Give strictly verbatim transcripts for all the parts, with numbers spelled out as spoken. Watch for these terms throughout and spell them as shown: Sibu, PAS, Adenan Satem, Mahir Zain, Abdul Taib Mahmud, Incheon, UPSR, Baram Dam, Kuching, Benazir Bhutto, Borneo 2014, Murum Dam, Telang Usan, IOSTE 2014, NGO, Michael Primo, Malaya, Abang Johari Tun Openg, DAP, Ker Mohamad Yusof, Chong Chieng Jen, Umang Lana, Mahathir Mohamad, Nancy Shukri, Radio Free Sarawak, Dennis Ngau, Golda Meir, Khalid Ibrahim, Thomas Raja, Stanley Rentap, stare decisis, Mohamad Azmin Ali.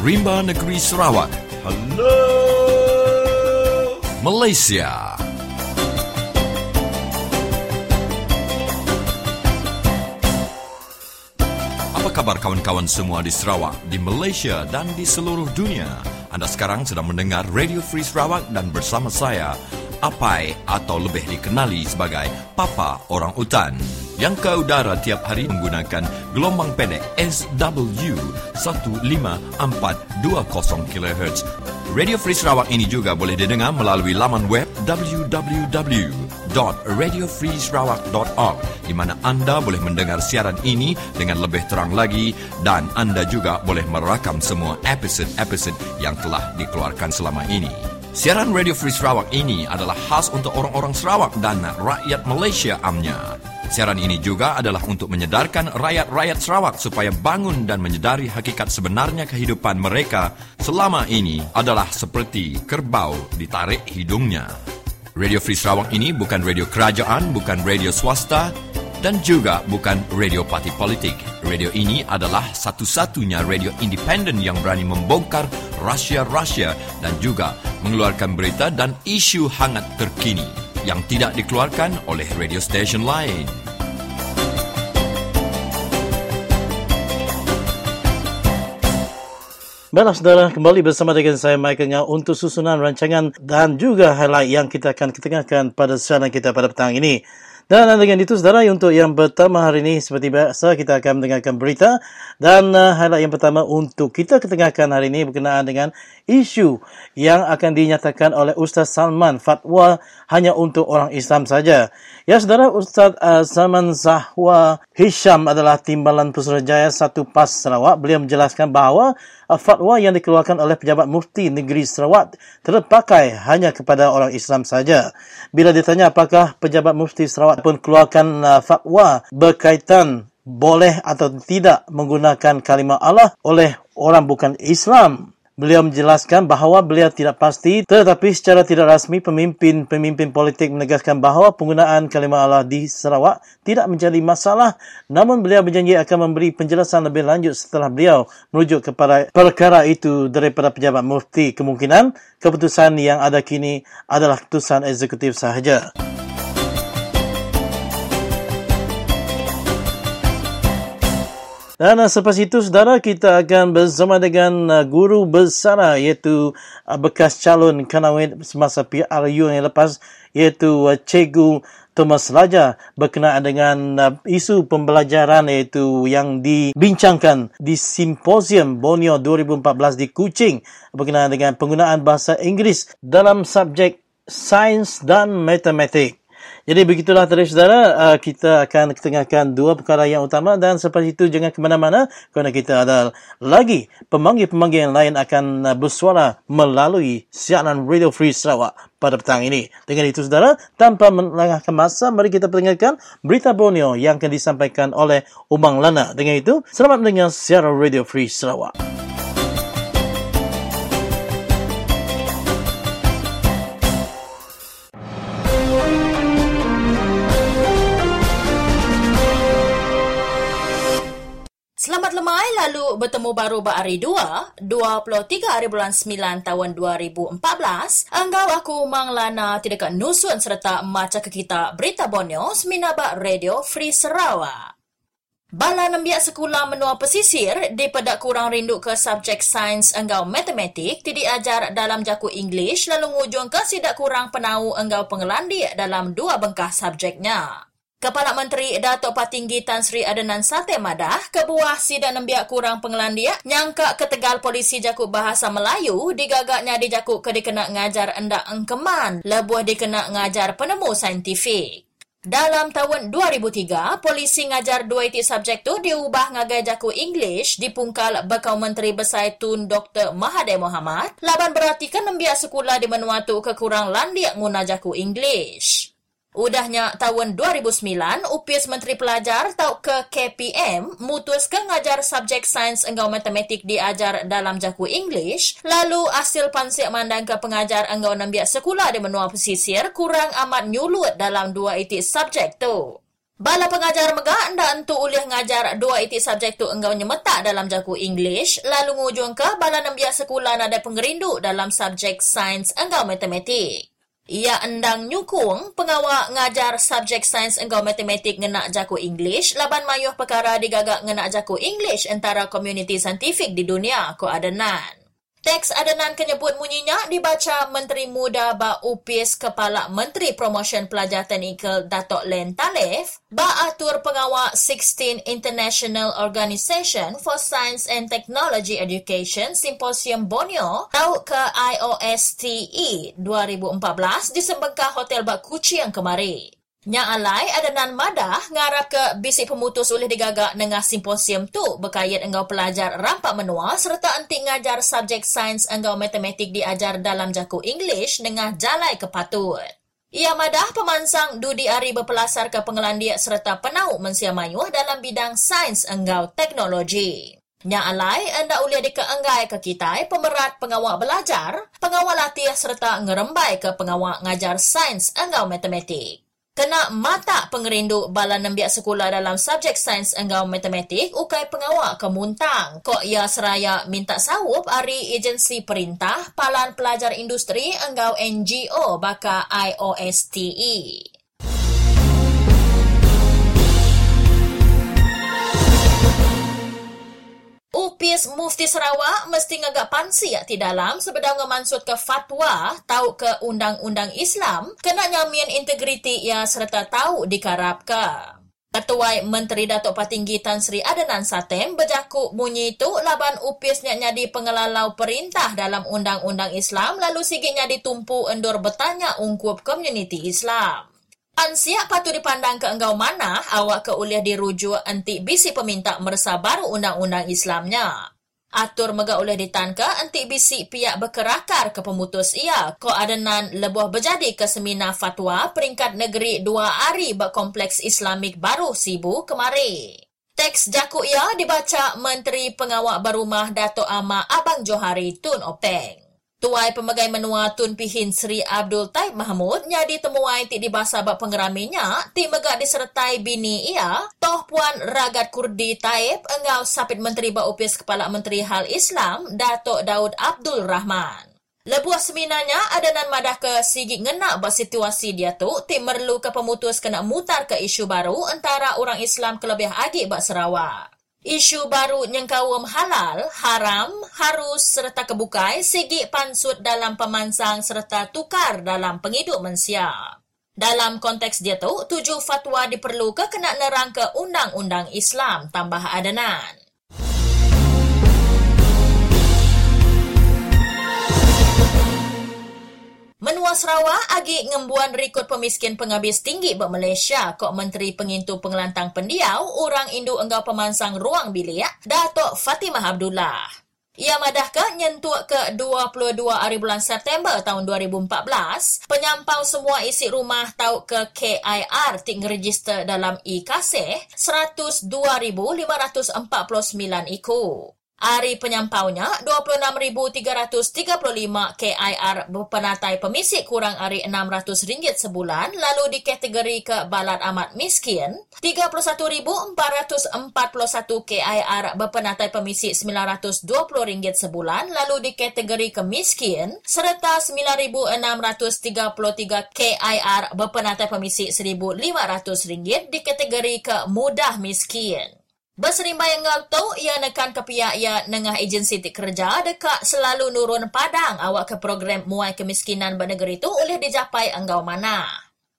Rimba Negeri Sarawak. Hello Malaysia. Apa kabar kawan-kawan semua di Sarawak, di Malaysia dan di seluruh dunia? Anda sekarang sedang mendengar Radio Free Sarawak dan bersama saya, Apai atau lebih dikenali sebagai Papa Orang Utan, yang ke udara tiap hari menggunakan gelombang pendek S W one five four two zero kilohertz. Radio Free Sarawak ini juga boleh didengar melalui laman web w w w dot radio free sarawak dot org, di mana anda boleh mendengar siaran ini dengan lebih terang lagi dan anda juga boleh merakam semua episod-episod yang telah dikeluarkan selama ini. Siaran Radio Free Sarawak ini adalah khas untuk orang-orang Sarawak dan rakyat Malaysia amnya. Siaran ini juga adalah untuk menyedarkan rakyat-rakyat Sarawak supaya bangun dan menyedari hakikat sebenarnya kehidupan mereka selama ini adalah seperti kerbau ditarik hidungnya. Radio Free Sarawak ini bukan radio kerajaan, bukan radio swasta dan juga bukan radio parti politik. Radio ini adalah satu-satunya radio independen yang berani membongkar rahsia-rahsia dan juga mengeluarkan berita dan isu hangat terkini yang tidak dikeluarkan oleh radio stesen lain. Baiklah saudara, kembali bersama dengan saya Michael Ngau untuk susunan rancangan dan juga highlight yang kita akan ketengahkan pada siaran kita pada petang ini. Dan dengan itu saudara, untuk yang pertama hari ini seperti biasa kita akan mendengarkan berita dan uh, highlight yang pertama untuk kita ketengahkan hari ini berkenaan dengan isu yang akan dinyatakan oleh Ustaz Salman, fatwa hanya untuk orang Islam saja. Ya saudara, Ustaz uh, Salman Zahawi Hisham adalah Timbalan Putrajaya satu PAS Sarawak. Beliau menjelaskan bahawa uh, fatwa yang dikeluarkan oleh pejabat mufti negeri Sarawak terpakai hanya kepada orang Islam saja. Bila ditanya apakah pejabat mufti Sarawak pun keluarkan uh, fatwa berkaitan boleh atau tidak menggunakan kalimah Allah oleh orang bukan Islam, beliau menjelaskan bahawa beliau tidak pasti, tetapi secara tidak rasmi pemimpin-pemimpin politik menegaskan bahawa penggunaan kalimah Allah di Sarawak tidak menjadi masalah. Namun beliau berjanji akan memberi penjelasan lebih lanjut setelah beliau merujuk kepada perkara itu daripada pejabat mufti. Kemungkinan keputusan yang ada kini adalah keputusan eksekutif sahaja. Dan selepas itu, saudara, kita akan bersama dengan uh, guru bersara iaitu uh, bekas calon kanawit semasa P R U yang lepas iaitu uh, Cikgu Thomas Raja berkenaan dengan uh, isu pembelajaran iaitu yang dibincangkan di Simposium Borneo dua ribu empat belas di Kuching berkenaan dengan penggunaan bahasa Inggeris dalam subjek sains dan matematik. Jadi begitulah terus saudara, kita akan ketengahkan dua perkara yang utama dan selepas itu jangan ke mana-mana kerana kita ada lagi pemanggil-pemanggil yang lain akan bersuara melalui siaran Radio Free Sarawak pada petang ini. Dengan itu saudara, tanpa melangkahkan masa, mari kita dengarkan berita Borneo yang akan disampaikan oleh Umang Lana. Dengan itu, selamat mendengar siaran Radio Free Sarawak. Selamat lemai lalu bertemu baru bahari dua, dua puluh tiga hari bulan sembilan tahun dua ribu empat belas. Anggau aku Mang Lana tidak dekat Nusun serta maca ke kita berita Borneo seminabak Radio Free Sarawak. Bala nembiak sekolah menua pesisir daripada kurang rindu ke subjek sains anggau matematik tidak ajar dalam jaku English lalu ngujung ke sidak kurang penau anggau pengelandi dalam dua bengkah subjeknya. Kepala Menteri Datuk Patinggi Tan Sri Adenan Satem madah kebuah sidang nembiak kurang pengelandia nyangka ketegal polisi jakuk bahasa Melayu digagaknya di jakuk ke dikena ngajar endak engkeman lebuh dikena ngajar penemu saintifik. Dalam tahun dua ribu tiga, polisi ngajar dua iti subjek tu diubah ngagai jakuk English dipungkal bekau Menteri Besar Tun Doktor Mahathir Mohamad laban berhatikan nembiak sekolah di menua tu kekurang landia nguna jakuk English. Udahnya tahun dua ribu sembilan, upis Menteri Pelajar tau ke K P M mutus ke ngajar subjek sains enggau matematik diajar dalam jaku English, lalu hasil pansik mandang ke pengajar enggau nembiak sekolah di menua pesisir kurang amat nyulut dalam dua itik subjek tu. Bala pengajar megah anda entu ulih ngajar dua iti subjek tu engkau nyemetak dalam jaku English, lalu ngujung ke bala nembiak sekolah nada penggerindu dalam subjek sains engkau matematik. Ia endang nyukung pengawak ngajar subjek sains engkau matematik ngena jaku English, laban mayuh perkara digagak ngena jaku English antara community saintifik di dunia ko Adenan. Teks Adenan kenyebut munyinya dibaca Menteri Muda Ba Upis Kepala Menteri Promotion Pelajar Teknikal Dato' Len Talif Ba Atur Pengawak sixteen International Organization for Science and Technology Education Symposium Borneo tau ke I O S T E dua ribu empat belas di sembengkah Hotel Bak Kuching kemari. Nya alai Adenan madah ngarap ke bisik pemutus oleh digagak nengah simposium tu berkait engkau pelajar rampak menua serta entik ngajar subjek sains engkau matematik diajar dalam jaku English nengah jalai kepatut. Ia madah pemansang Dudi Ari berpelasar ke pengelandia serta penau mensia mayuh dalam bidang sains engkau teknologi. Nya alai anda ulia dikeenggai ke kitai pemerat pengawak belajar, pengawak latih serta ngerembai ke pengawak ngajar sains engkau matematik. Kena mata pengerindu bala nembiak sekolah dalam subjek sains engkau matematik ukai pengawak ke Muntang. Kok ia seraya minta sawup ari agensi perintah palan pelajar industri engkau N G O baka I O S T E. U P S Mufti Sarawak mesti ngagak pansi di dalam sebedang ngemansut ke fatwa tau ke undang-undang Islam kena nyamin integriti ia serta tau dikarap ke. Ketua Menteri Datuk Patinggi Tan Sri Adenan Satem berjakuk bunyi itu laban U P S nyadi pengelau perintah dalam undang-undang Islam lalu sigit nyadi tumpu endur bertanya ungkup komuniti Islam. Ansiak patut dipandang ke engkau mana awak ke uliah dirujuk entik bisi peminta mersa baru undang-undang Islamnya. Atur mega uliah ditanka entik bisi pihak berkerakar ke pemutus ia. Ko Adenan lebuh berjadi ke seminar fatwa peringkat negeri dua hari berkompleks Islamik baru Sibu kemari. Teks jaku ia dibaca Menteri Pengawak Berumah Dato' Amar Abang Johari Tun Openg. Tuai Pemegai Menua Tun Pihin Sri Abdul Taib Mahmud nyadi temuai ti dibasa bak pengeraminya ti megak disertai bini ia toh Puan Ragat Kurdi Taib engau sapit Menteri Ba Upis Kepala Menteri Hal Islam Dato' Daud Abdul Rahman. Lebuah seminanya Adenan madah ke sigit ngena bak situasi dia tu ti merlu ke pemutus kena mutar ke isu baru antara orang Islam kelebih agik bak Sarawak. Isu baru nyengkawam halal, haram, harus serta kebukai sigi pansut dalam pemansang serta tukar dalam penghidup mensia. Dalam konteks dia tu, tujuh fatwa diperlukan kena nerang ke undang-undang Islam tambah Adenan. Menua Sarawak agi ngembuan rekod pemiskin penghabis tinggi buat Malaysia kok Menteri Pengintu Pengelantang Pendiau orang Indu engkau pemansang ruang biliak Datuk Fatimah Abdullah. Ia madahkan nyentuh ke dua puluh dua hari bulan September tahun dua ribu empat belas penyampau semua isi rumah tau ke K I R ting register dalam e-kasih seratus dua ribu lima ratus empat puluh sembilan iku. Hari penyampaunya dua puluh enam ribu tiga ratus tiga puluh lima K I R berpenatai pemisik kurang hari enam ratus ringgit sebulan lalu dikategori ke balat amat miskin, tiga puluh satu ribu empat ratus empat puluh satu K I R berpenatai pemisik sembilan ratus dua puluh ringgit sebulan lalu dikategori ke miskin serta sembilan ribu enam ratus tiga puluh tiga K I R berpenatai pemisik seribu lima ratus ringgit dikategori ke mudah miskin. Berserimbai engkau tu, ia nekan ke pihak ia nengah agensi ti kerja dekat selalu nurun padang awak ke program muai kemiskinan bernegeri tu oleh dijapai engkau mana.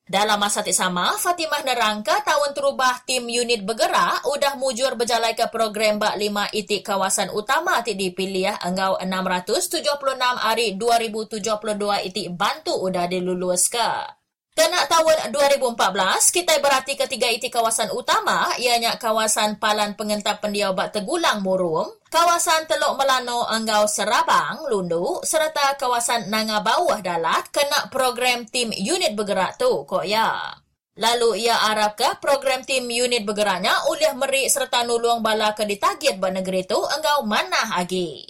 Dalam masa ti sama, Fatimah nerangka tahun terubah tim unit bergerak udah mujur berjalai ke program bak lima itik kawasan utama ti dipilih engkau enam ratus tujuh puluh enam hari dua ribu tujuh puluh dua itik bantu udah dilulus ke. Kena tahun dua ribu empat belas, kita berarti ketiga iti kawasan utama ianya kawasan Palan Pengentap Pendiau Bak Tegulang Murum, kawasan Teluk Melano Engau Serabang Lundu, serta kawasan Nanga Bawah Dalat kena program tim unit bergerak tu kok ya. Lalu ia arap ke program tim unit bergeraknya uliah merik serta nulung bala ke ditarget bak negeri tu engau manah agi.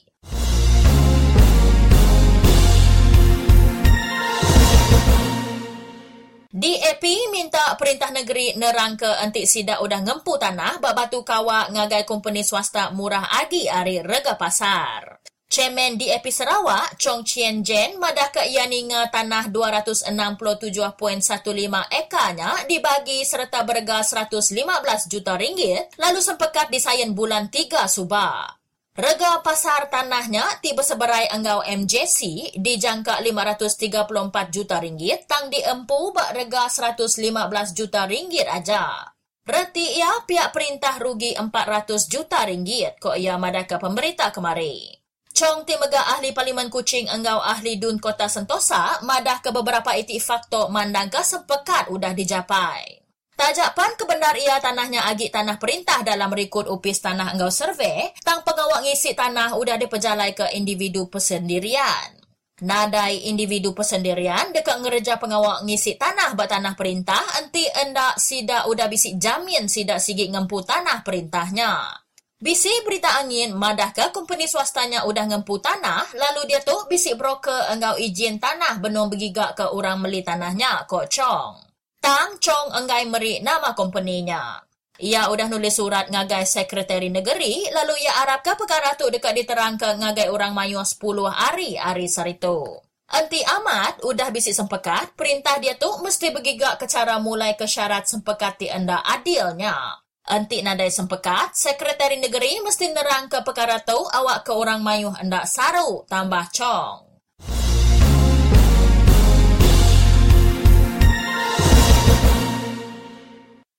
Di T P minta Perintah Negeri nerangka antik sida udah ngempu tanah bak batu kawa ngagai company swasta murah agi ari rega pasar. Chairman D A P Sarawak, Chong Chieng Jen, madaka ianinga tanah dua ratus enam puluh tujuh perpuluhan satu lima ekarnya dibagi serta berga seratus lima belas juta ringgit lalu sempekat disayen bulan tiga Subah. Rega pasar tanahnya tiba seberai Engau M J C dijangka lima ratus tiga puluh empat juta ringgit tang diempu bak rega seratus lima belas juta ringgit aja. Reti ia pihak perintah rugi empat ratus juta ringgit ko ia madaka pemerintah kemari. Chong Timega Ahli Parlimen Kuching Engau Ahli Dun Kota Sentosa madah ke beberapa itifak tok mandaga sepekat udah dijapai. Tajapan kebenar ia tanahnya agi tanah perintah dalam rekod upis tanah Engau Survey, tang pengawak ngisi tanah udah dipejalai ke individu persendirian. Nadai individu persendirian dekat ngereja pengawak ngisi tanah bat tanah perintah, enti endak sida udah bisik jamin sida sigit ngempu tanah perintahnya. Bisik berita angin madah ke company swastanya udah ngempu tanah, lalu dia tu bisik broker Engau ijin tanah benom begigak ke orang meli tanahnya, Kok Chong. Tang Chong enggai merik nama kompaninya. Ia udah nulis surat ngagai Sekretari Negeri, lalu ia harapkan perkara tu dekat diterangkan ngagai orang Melayu sepuluh hari hari sarito. Enti amat udah bisik sempekat, perintah dia tu mesti bergigak ke cara mulai ke syarat sempekat tienda adilnya. Enti nadai sempekat, Sekretari Negeri mesti nerangkan perkara tu awak ke orang Melayu hendak saru, tambah Chong.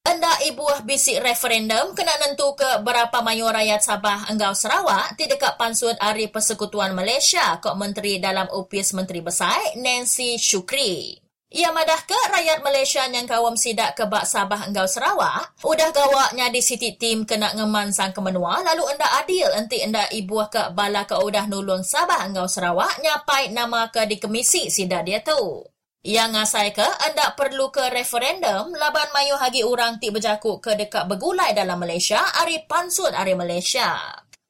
Anda ibuah bisik referendum kena nentu ke berapa mayu rakyat Sabah Engau Sarawak ti dekat Pansud Ari Persekutuan Malaysia Kok Menteri dalam Upis Menteri Besar Nancy Shukri. Ia madah ke rakyat Malaysia yang kawam sidak ke bak Sabah Engau Sarawak udah gawaknya di siti tim kena ngeman sang kemenua lalu anda adil enti anda ibuah ke bala ke udah nulung Sabah Engau Sarawak nyapai nama ke di kemisi sidak dia tu. Yang ngasai ke, anda perlu ke referendum laban mayu hagi orang ti berjakuk ke dekat bergulai dalam Malaysia, ari pansud ari Malaysia.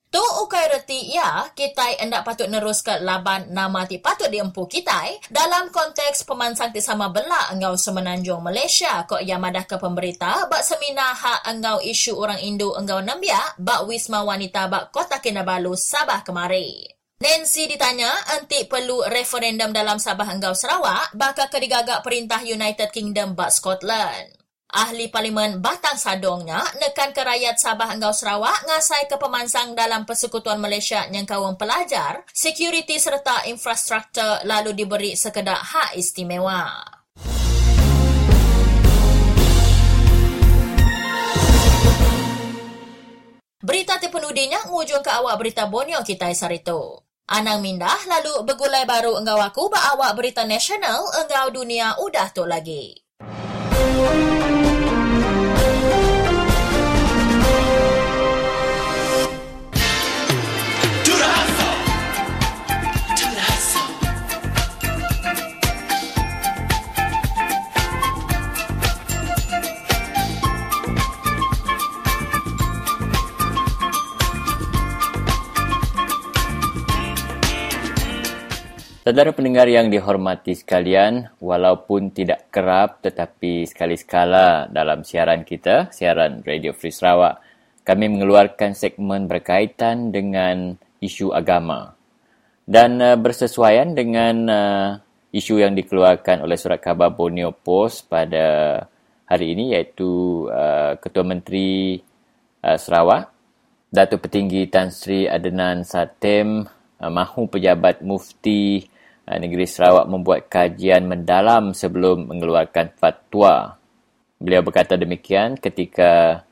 Tu ukai reti ya, kitai anda patut neruskan laban nama ti patut diempu kitai dalam konteks pemansang ti sama belak Engau Semenanjung Malaysia kok ia madah ke pemberita bak semina hak Engau isu orang Indo Engau Nambia bak Wisma Wanita bak Kota Kinabalu Sabah kemari. Nancy ditanya, antik perlu referendum dalam Sabah Engau Sarawak bakal kedigagak perintah United Kingdom bak Scotland. Ahli Parlimen Batang Sadongnya nekan ke rakyat Sabah Engau Sarawak ngasai ke pemansang dalam Persekutuan Malaysia yang kaum pelajar, security serta infrastruktur lalu diberi sekedar hak istimewa. Berita terpenudinya ngujung ke awak berita Borneo kitai sarito. Anang mindah lalu bergulai baru Engau aku ba awak berita nasional Engau dunia udah tu lagi. Saudara pendengar yang dihormati sekalian, walaupun tidak kerap tetapi sekali-sekala dalam siaran kita, siaran Radio Free Sarawak, kami mengeluarkan segmen berkaitan dengan isu agama. Dan uh, bersesuaian dengan uh, isu yang dikeluarkan oleh Surat Khabar Borneo Post pada hari ini iaitu uh, Ketua Menteri uh, Sarawak, Datuk Petinggi Tan Sri Adenan Satem, uh, mahu pejabat mufti Negeri Sarawak membuat kajian mendalam sebelum mengeluarkan fatwa. Beliau berkata demikian ketika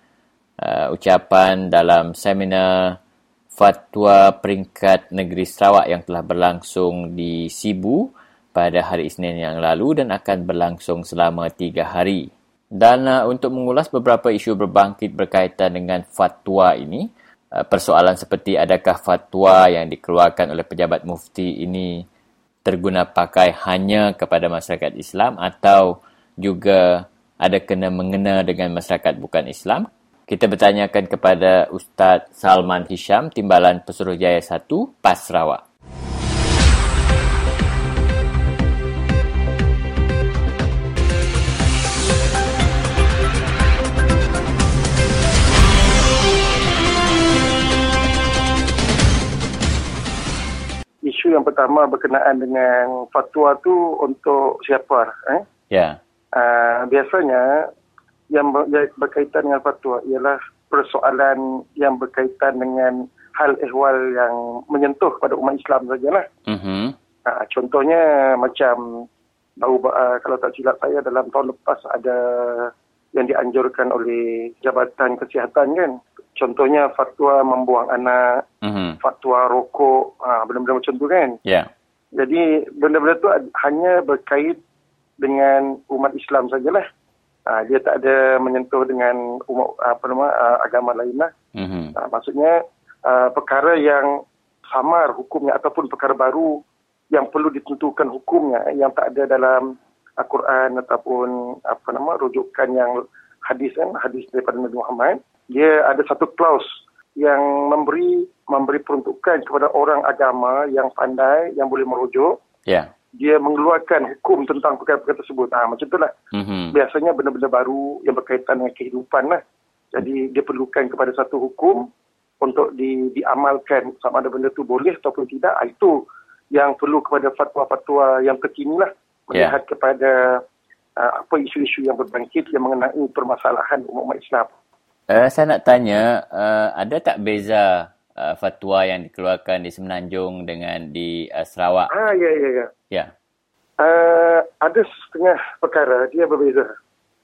uh, ucapan dalam seminar fatwa peringkat Negeri Sarawak yang telah berlangsung di Sibu pada hari Isnin yang lalu dan akan berlangsung selama tiga hari. Dan uh, untuk mengulas beberapa isu berbangkit berkaitan dengan fatwa ini, uh, persoalan seperti adakah fatwa yang dikeluarkan oleh pejabat mufti ini terguna pakai hanya kepada masyarakat Islam atau juga ada kena-mengena dengan masyarakat bukan Islam. Kita bertanyakan kepada Ustaz Salman Hisham, Timbalan Pesuruhjaya satu, PAS Sarawak. yang pertama berkenaan dengan fatwa tu untuk siapa. Eh? Ya. Yeah. Uh, biasanya yang berkaitan dengan fatwa ialah persoalan yang berkaitan dengan hal ehwal yang menyentuh pada umat Islam sajalah. Mm-hmm. Uh, contohnya macam baru uh, kalau tak silap saya dalam tahun lepas ada yang dianjurkan oleh Jabatan Kesihatan kan. Contohnya fatwa membuang anak, mm-hmm. fatwa rokok, ha, benda-benda macam tu kan. Yeah. Jadi benda-benda tu hanya berkait dengan umat Islam sajalah. Ha, dia tak ada menyentuh dengan umat, apa nama, agama lain lah. Mm-hmm. Ha, maksudnya uh, perkara yang samar hukumnya ataupun perkara baru yang perlu ditentukan hukumnya yang tak ada dalam Al-Quran ataupun apa nama rujukan yang hadis kan, hadis daripada Nabi Muhammad, dia ada satu klaus yang memberi memberi peruntukan kepada orang agama yang pandai yang boleh merujuk. Yeah. Dia mengeluarkan hukum tentang perkara-perkara tersebut. Ah ha, macam itulah. Mm-hmm. Biasanya benda-benda baru yang berkaitan dengan kehidupan lah. Jadi dia perlukan kepada satu hukum untuk di, diamalkan sama ada benda tu boleh ataupun tidak. Itu yang perlu kepada fatwa-fatwa yang terkini lah. Melihat yeah. kepada uh, apa isu-isu yang berbangkit yang mengenai permasalahan umat Islam. Uh, saya nak tanya, uh, ada tak beza uh, fatwa yang dikeluarkan di Semenanjung dengan di uh, Sarawak? Ah, ya, ya, ya. Ya. Uh, ada setengah perkara, dia berbeza.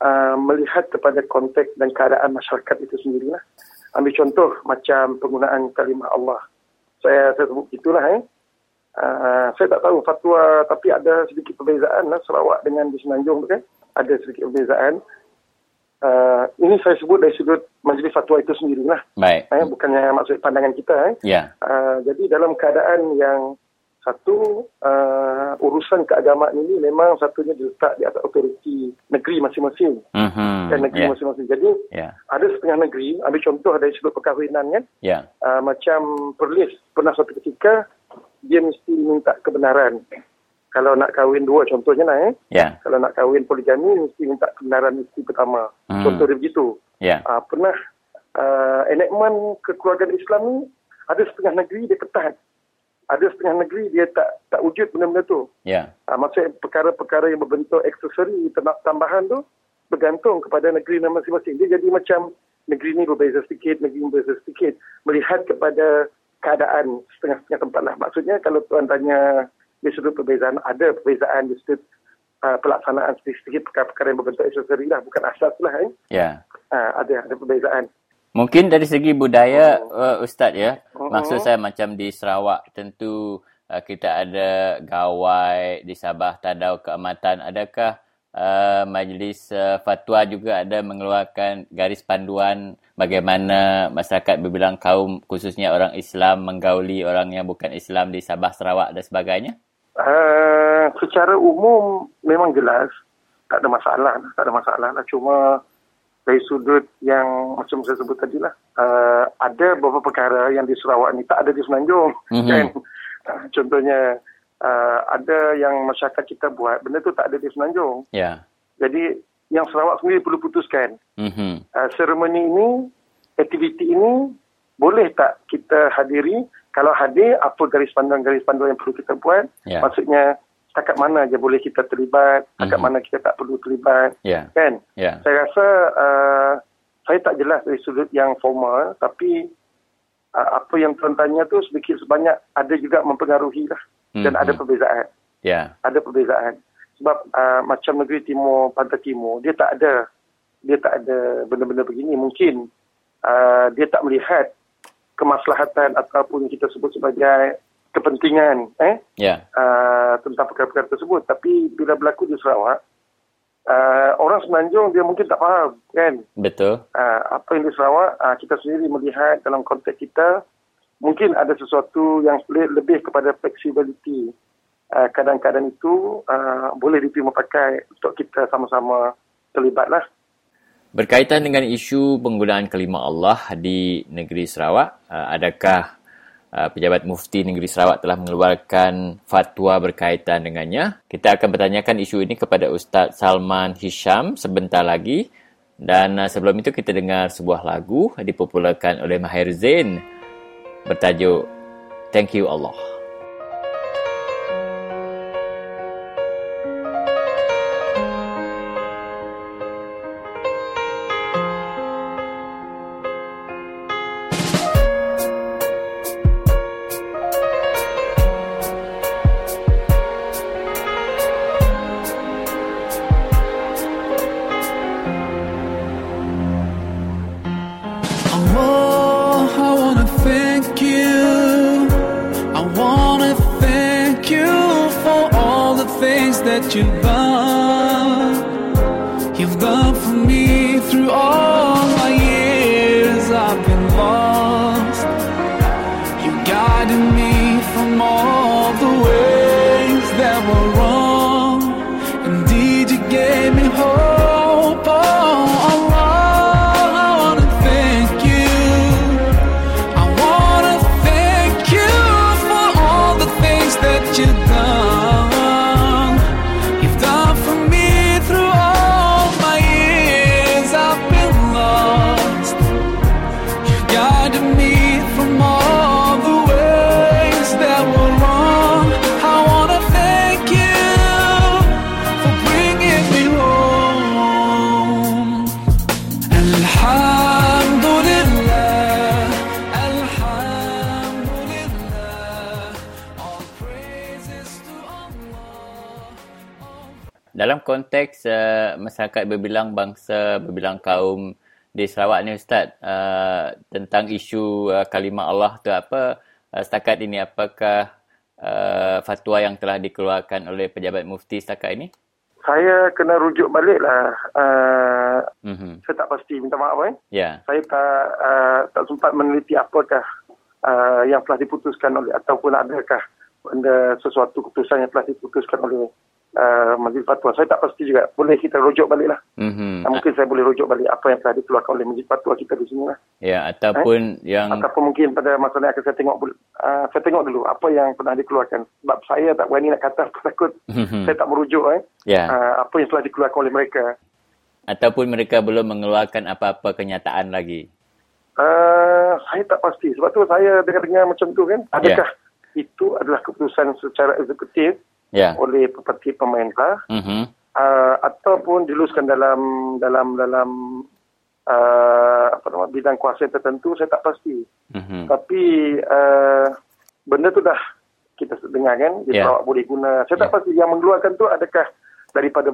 Uh, melihat kepada konteks dan keadaan masyarakat itu sendirilah. Ambil contoh macam penggunaan kalimah Allah. Saya, saya sebut itulah, eh. Uh, saya tak tahu fatwa tapi ada sedikit perbezaan lah Sarawak dengan di Semenanjung tu kan. Ada sedikit perbezaan. Uh, ini saya sebut dari sudut majlis fatwa itu sendiri lah. Baik. Eh, bukannya maksud pandangan kita. Eh. Yeah. Uh, jadi dalam keadaan yang satu, uh, urusan keagamaan ini memang satunya diletak di atas otoriti negeri masing-masing. Mm-hmm. Dan negeri yeah. masing-masing. Jadi yeah. ada setengah negeri, ambil contoh dari sudut perkahwinan kan. Yeah. Uh, macam Perlis pernah satu ketika dia mesti minta kebenaran. Kalau nak kahwin dua, contohnya lah eh. Yeah. Kalau nak kahwin poligami, mesti minta kebenaran isteri pertama. Mm. Contoh dia begitu. Yeah. Uh, pernah uh, enakmen kekeluargaan Islam ni, ada setengah negeri dia ketat. Ada setengah negeri dia tak tak wujud benda-benda tu. Yeah. Uh, maksudnya perkara-perkara yang berbentuk aksesori, tambahan tu, bergantung kepada negeri masing-masing. Dia jadi macam negeri ni berbeza sedikit, negeri ni berbeza sedikit. Melihat kepada keadaan setengah-setengah tempat lah. Maksudnya kalau tuan tanya di sudut perbezaan, ada perbezaan di sudut uh, pelaksanaan sedikit-sedikit perkara-perkara yang berbentuk aksesori lah, bukan asas lah kan. Ya. Yeah. Uh, ada, ada perbezaan. Mungkin dari segi budaya, uh, Ustaz ya, uh-huh. maksud saya macam di Sarawak tentu uh, kita ada gawai, di Sabah tadau keamatan, adakah Uh, majlis uh, fatwa juga ada mengeluarkan garis panduan bagaimana masyarakat berbilang kaum khususnya orang Islam menggauli orang yang bukan Islam di Sabah, Sarawak dan sebagainya? Uh, secara umum memang jelas tak ada masalah, tak ada masalah lah. Cuma dari sudut yang macam saya sebut tadi lah, uh, ada beberapa perkara yang di Sarawak ni tak ada di Semenanjung. Mm-hmm. Kan? Uh, contohnya Uh, ada yang masyarakat kita buat, benda tu tak ada di Semenanjung. Yeah. Jadi yang Sarawak sendiri perlu putuskan. Mm-hmm. Uh, seremoni ini, aktiviti ini boleh tak kita hadiri? Kalau hadir, apa garis panduan-garis panduan yang perlu kita buat? Yeah. Maksudnya setakat mana je boleh kita terlibat, setakat mm-hmm. mana kita tak perlu terlibat. Yeah. Kan? Yeah. Saya rasa uh, saya tak jelas dari sudut yang formal, tapi uh, apa yang tuan tanya tu sedikit sebanyak ada juga mempengaruhi lah. Dan mm-hmm. ada perbezaan. Yeah. Ada perbezaan. Sebab uh, macam negeri timur, pantai timur, dia tak ada dia tak ada benda-benda begini. Mungkin uh, dia tak melihat kemaslahatan ataupun kita sebut sebagai kepentingan eh yeah. uh, tentang perkara-perkara tersebut. Tapi bila berlaku di Sarawak, uh, orang Semenanjung dia mungkin tak faham kan. Betul. Uh, apa yang di Sarawak, uh, kita sendiri melihat dalam konteks kita, mungkin ada sesuatu yang lebih kepada fleksibiliti. Uh, kadang-kadang itu uh, boleh diterima pakai untuk kita sama-sama terlibatlah. Berkaitan dengan isu penggunaan kalimah Allah di negeri Sarawak, uh, adakah uh, pejabat mufti negeri Sarawak telah mengeluarkan fatwa berkaitan dengannya? Kita akan bertanyakan isu ini kepada Ustaz Salman Hisham sebentar lagi. Dan uh, sebelum itu kita dengar sebuah lagu dipopularkan oleh Mahir Zain bertajuk Thank You Allah. face that you've done. You've done for me through all my years. I've been lost. You guided me from all the ways that were wrong. Indeed, you gave me hope. Oh, dalam konteks uh, masyarakat berbilang bangsa, berbilang kaum di Sarawak ni Ustaz, uh, tentang isu uh, kalimah Allah tu apa, uh, setakat ini apakah uh, fatwa yang telah dikeluarkan oleh pejabat mufti setakat ini? Saya kena rujuk baliklah. Uh, mm-hmm. Saya tak pasti, minta maaf kan? Yeah. Saya tak, uh, tak sempat meneliti apakah uh, yang telah diputuskan oleh ataupun adakah benda sesuatu keputusan yang telah diputuskan oleh Uh, Majlis Fatwa. Saya tak pasti juga. Boleh kita rujuk balik lah. Mm-hmm. Mungkin saya boleh rujuk balik apa yang telah dikeluarkan oleh Majlis Fatwa kita di sini lah. Ya, ataupun eh? yang... Ataupun mungkin pada masa yang akan saya tengok, uh, saya tengok dulu apa yang pernah dikeluarkan. Sebab saya tak berani nak kata, takut mm-hmm. saya tak merujuk eh. yeah. uh, apa yang telah dikeluarkan oleh mereka. Ataupun mereka belum mengeluarkan apa-apa kenyataan lagi. Uh, saya tak pasti. Sebab tu saya dengar-dengar macam tu kan. Adakah yeah. itu adalah keputusan secara eksekutif Yeah. oleh parti pemerintah mm-hmm. uh, ataupun diluskan dalam dalam dalam uh, apa nama bidang kuasa tertentu, saya tak pasti. Mm-hmm. Tapi uh, benda tu dah kita dengar kan, dia yeah. Sarawak boleh guna. Saya yeah. tak pasti yang mengeluarkan tu adakah daripada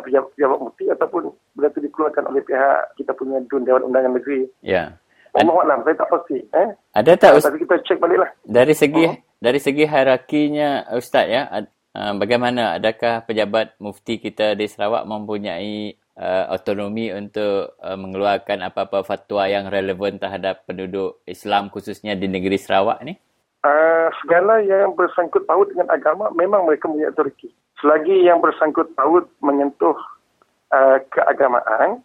pejabat mufti ataupun benda tu dikeluarkan oleh pihak kita punya D U N, Dewan Undangan Negeri. Ya. Yeah. Mohon maklum, saya tak pasti. Eh? Ada tak? Uh, tapi kita cek baliklah. Dari segi uh-huh. dari segi hierarkinya Ustaz ya. Ad- Bagaimana, adakah pejabat mufti kita di Sarawak mempunyai uh, autonomi untuk uh, mengeluarkan apa-apa fatwa yang relevan terhadap penduduk Islam khususnya di negeri Sarawak ni? Uh, segala yang bersangkut paut dengan agama memang mereka punya otoriti. Selagi yang bersangkut paut menyentuh uh, keagamaan,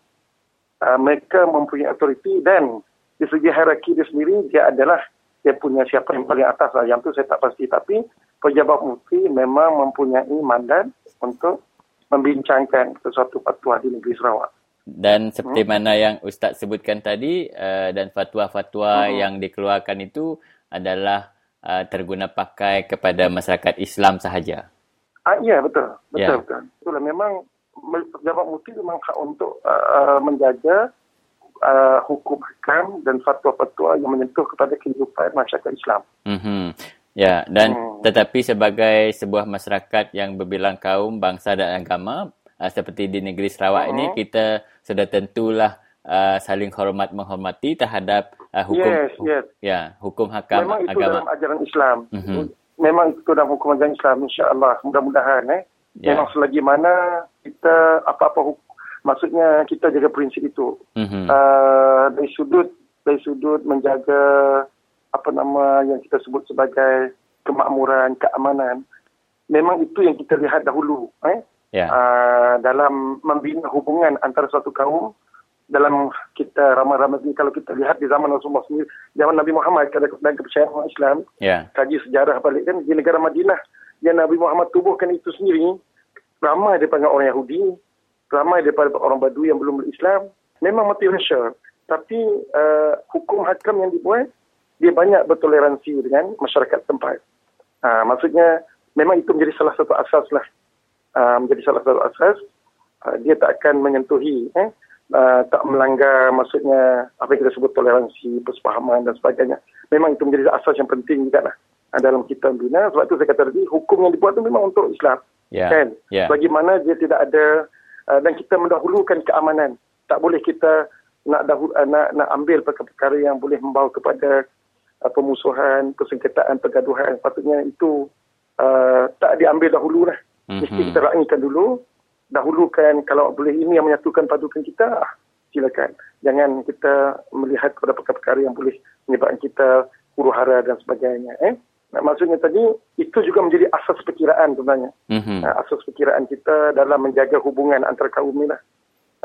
uh, mereka mempunyai otoriti dan di segi hierarki dia sendiri, dia adalah dia punya siapa yang paling atas lah. Yang tu saya tak pasti. Tapi pejabat mufti memang mempunyai mandat untuk membincangkan sesuatu fatwa di negeri Sarawak. Dan seperti hmm. mana yang Ustaz sebutkan tadi, uh, dan fatwa-fatwa hmm. yang dikeluarkan itu adalah uh, terguna pakai kepada masyarakat Islam sahaja. Ah, ya, betul. Betul, ya. betul. Itulah, memang pejabat mufti memang hak untuk uh, menjaga Uh, hukum hakam dan fatwa-fatwa yang menyentuh kepada kehidupan masyarakat Islam. Mm-hmm. Ya, dan hmm. tetapi sebagai sebuah masyarakat yang berbilang kaum, bangsa dan agama, uh, seperti di negeri Sarawak hmm. ini, kita sudah tentulah uh, saling hormat menghormati terhadap uh, hukum, yes, yes. Hu- ya, hukum hakam agama. Memang itu agama. Dalam ajaran Islam. Mm-hmm. Memang itu dalam hukum ajaran Islam, insya-Allah. Mudah-mudahan eh. Yeah. Memang selagi mana kita apa-apa hukum, maksudnya kita jaga prinsip itu. Mm-hmm. Uh, dari sudut dari sudut menjaga apa nama yang kita sebut sebagai kemakmuran, keamanan. Memang itu yang kita lihat dahulu eh? yeah. uh, dalam membina hubungan antara suatu kaum dalam kita ramai-ramai ini. Kalau kita lihat di zaman Rasulullah sendiri, zaman Nabi Muhammad dan kepercayaan orang Islam, yeah. kaji sejarah balik kan, di negara Madinah yang Nabi Muhammad tubuhkan itu sendiri, ramai daripada orang Yahudi, ramai daripada orang Badui yang belum berislam, memang multiracial. Tapi uh, hukum hakam yang dibuat, dia banyak bertoleransi dengan masyarakat tempat. Uh, maksudnya, memang itu menjadi salah satu asas lah. Uh, menjadi salah satu asas. Uh, dia tak akan menyentuhi. Eh? Uh, tak melanggar, maksudnya, apa yang kita sebut toleransi, persefahaman dan sebagainya. Memang itu menjadi asas yang penting juga lah uh, dalam kita membina. Sebab itu saya kata tadi, hukum yang dibuat itu memang untuk Islam. Yeah. Kan? Yeah. Bagaimana dia tidak ada... Uh, dan kita mendahulukan keamanan. Tak boleh kita nak dahulu, uh, nak, nak ambil perkara-perkara yang boleh membawa kepada uh, pemusuhan, persengketaan, pergaduhan. Patutnya itu uh, tak diambil dahulu lah. Mm-hmm. Mesti kita raihkan dulu, dahulukan kalau boleh ini yang menyatukan padukan kita, silakan. Jangan kita melihat kepada perkara-perkara yang boleh menyebabkan kita huru-hara dan sebagainya. Eh? Nah, maksudnya tadi, itu juga menjadi asas perkiraan sebenarnya. Mm-hmm. Nah, asas perkiraan kita dalam menjaga hubungan antara kaum ini lah.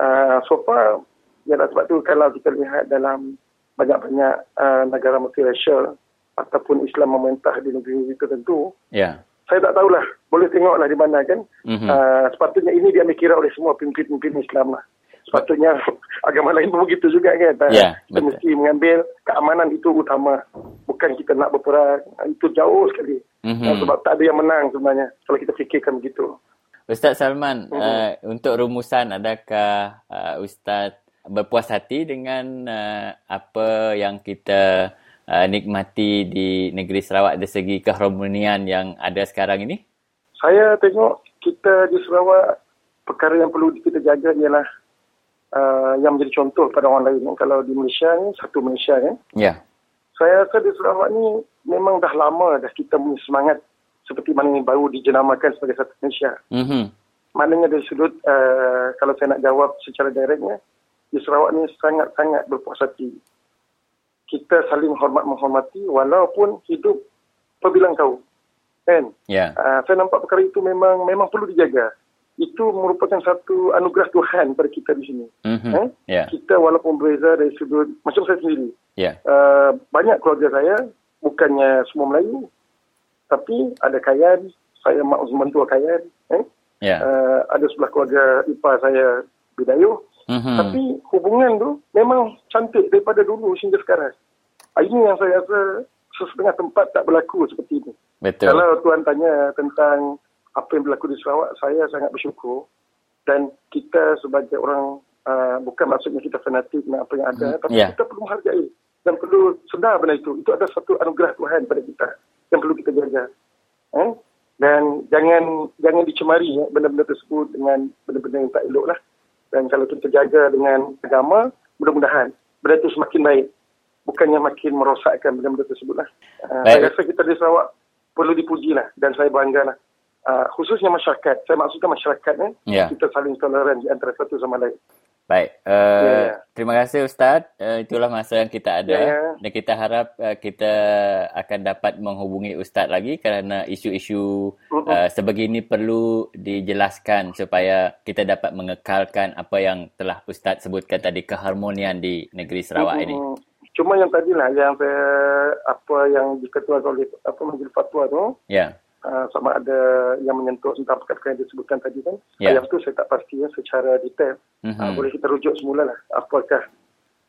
Uh, so far, ialah sebab tu kalau kita lihat dalam banyak-banyak uh, negara multiracial ataupun Islam memerintah di negeri tertentu, yeah. Saya tak tahulah, boleh tengoklah di mana kan. Mm-hmm. Uh, sepatutnya ini diambil kira oleh semua pimpin-pimpin Islam lah. Sepatutnya agama lain pun begitu juga kan. Yeah, kita betul. Mesti mengambil keamanan itu utama. Bukan kita nak berperang, itu jauh sekali. Mm-hmm. Uh, sebab tak ada yang menang sebenarnya kalau kita fikirkan begitu. Ustaz Salman, mm-hmm. uh, untuk rumusan adakah uh, Ustaz berpuas hati dengan uh, apa yang kita Uh, nikmati di negeri Sarawak dari segi keharmonian yang ada sekarang ini? Saya tengok kita di Sarawak, perkara yang perlu kita jaga ialah uh, yang menjadi contoh pada orang lain. Kalau di Malaysia ni, satu Malaysia ni. Ya. Yeah. Saya rasa di Sarawak ni memang dah lama dah kita punya semangat seperti mana yang baru dijenamakan sebagai satu Malaysia. Mm-hmm. Maknanya dari sudut, uh, kalau saya nak jawab secara direktnya, di Sarawak ni sangat-sangat berpuas hati. Kita saling hormat menghormati walaupun hidup perbilang kaum. Kan? Yeah. Uh, saya nampak perkara itu memang memang perlu dijaga. Itu merupakan satu anugerah Tuhan pada kita di sini. Mm-hmm. Eh? Yeah. Kita walaupun berbeza dari sudut, macam saya sendiri. Yeah. Uh, banyak keluarga saya, bukannya semua Melayu. Tapi ada Kayan, saya mak mentua Kayan. Eh? Yeah. Uh, ada sebelah keluarga ipar saya Bidayuh. Mm-hmm. Tapi hubungan tu memang cantik daripada dulu sehingga sekarang. Ini yang saya rasa sesetengah tempat tak berlaku seperti ini. Betul. Kalau Tuan tanya tentang apa yang berlaku di Sarawak, saya sangat bersyukur. Dan kita sebagai orang, uh, bukan maksudnya kita fanatik dengan apa yang ada, mm-hmm. tapi yeah. kita perlu menghargai dan perlu sedar benda itu. Itu adalah satu anugerah Tuhan pada kita yang perlu kita jaga. Eh? Dan jangan jangan dicemari ya, benda-benda tersebut dengan benda-benda yang tak elok lah. Dan kalau itu terjaga dengan agama, mudah-mudahan benda itu semakin baik. Bukannya makin merosakkan benda-benda tersebutlah. Uh, saya rasa kita di Sarawak perlu dipujilah dan saya banggalah. Uh, khususnya masyarakat. Saya maksudkan masyarakat. Eh, yeah. Kita saling toleran di antara satu sama lain. Baik. Uh, yeah, yeah. Terima kasih Ustaz. Uh, itulah masa yang kita ada. Yeah. Dan kita harap uh, kita akan dapat menghubungi Ustaz lagi kerana isu-isu uh, sebegini perlu dijelaskan supaya kita dapat mengekalkan apa yang telah Ustaz sebutkan tadi, keharmonian di negeri Sarawak uh-huh. ini. Cuma yang tadilah yang saya, apa yang diketuakan oleh apa Majlis Fatwa tu. Ya. Yeah. Uh, sama ada yang menyentuh tentang perkara yang disebutkan tadi kan. Yeah. Yang tu saya tak pastinya secara detail. Mm-hmm. Uh, boleh kita rujuk semula lah. Apakah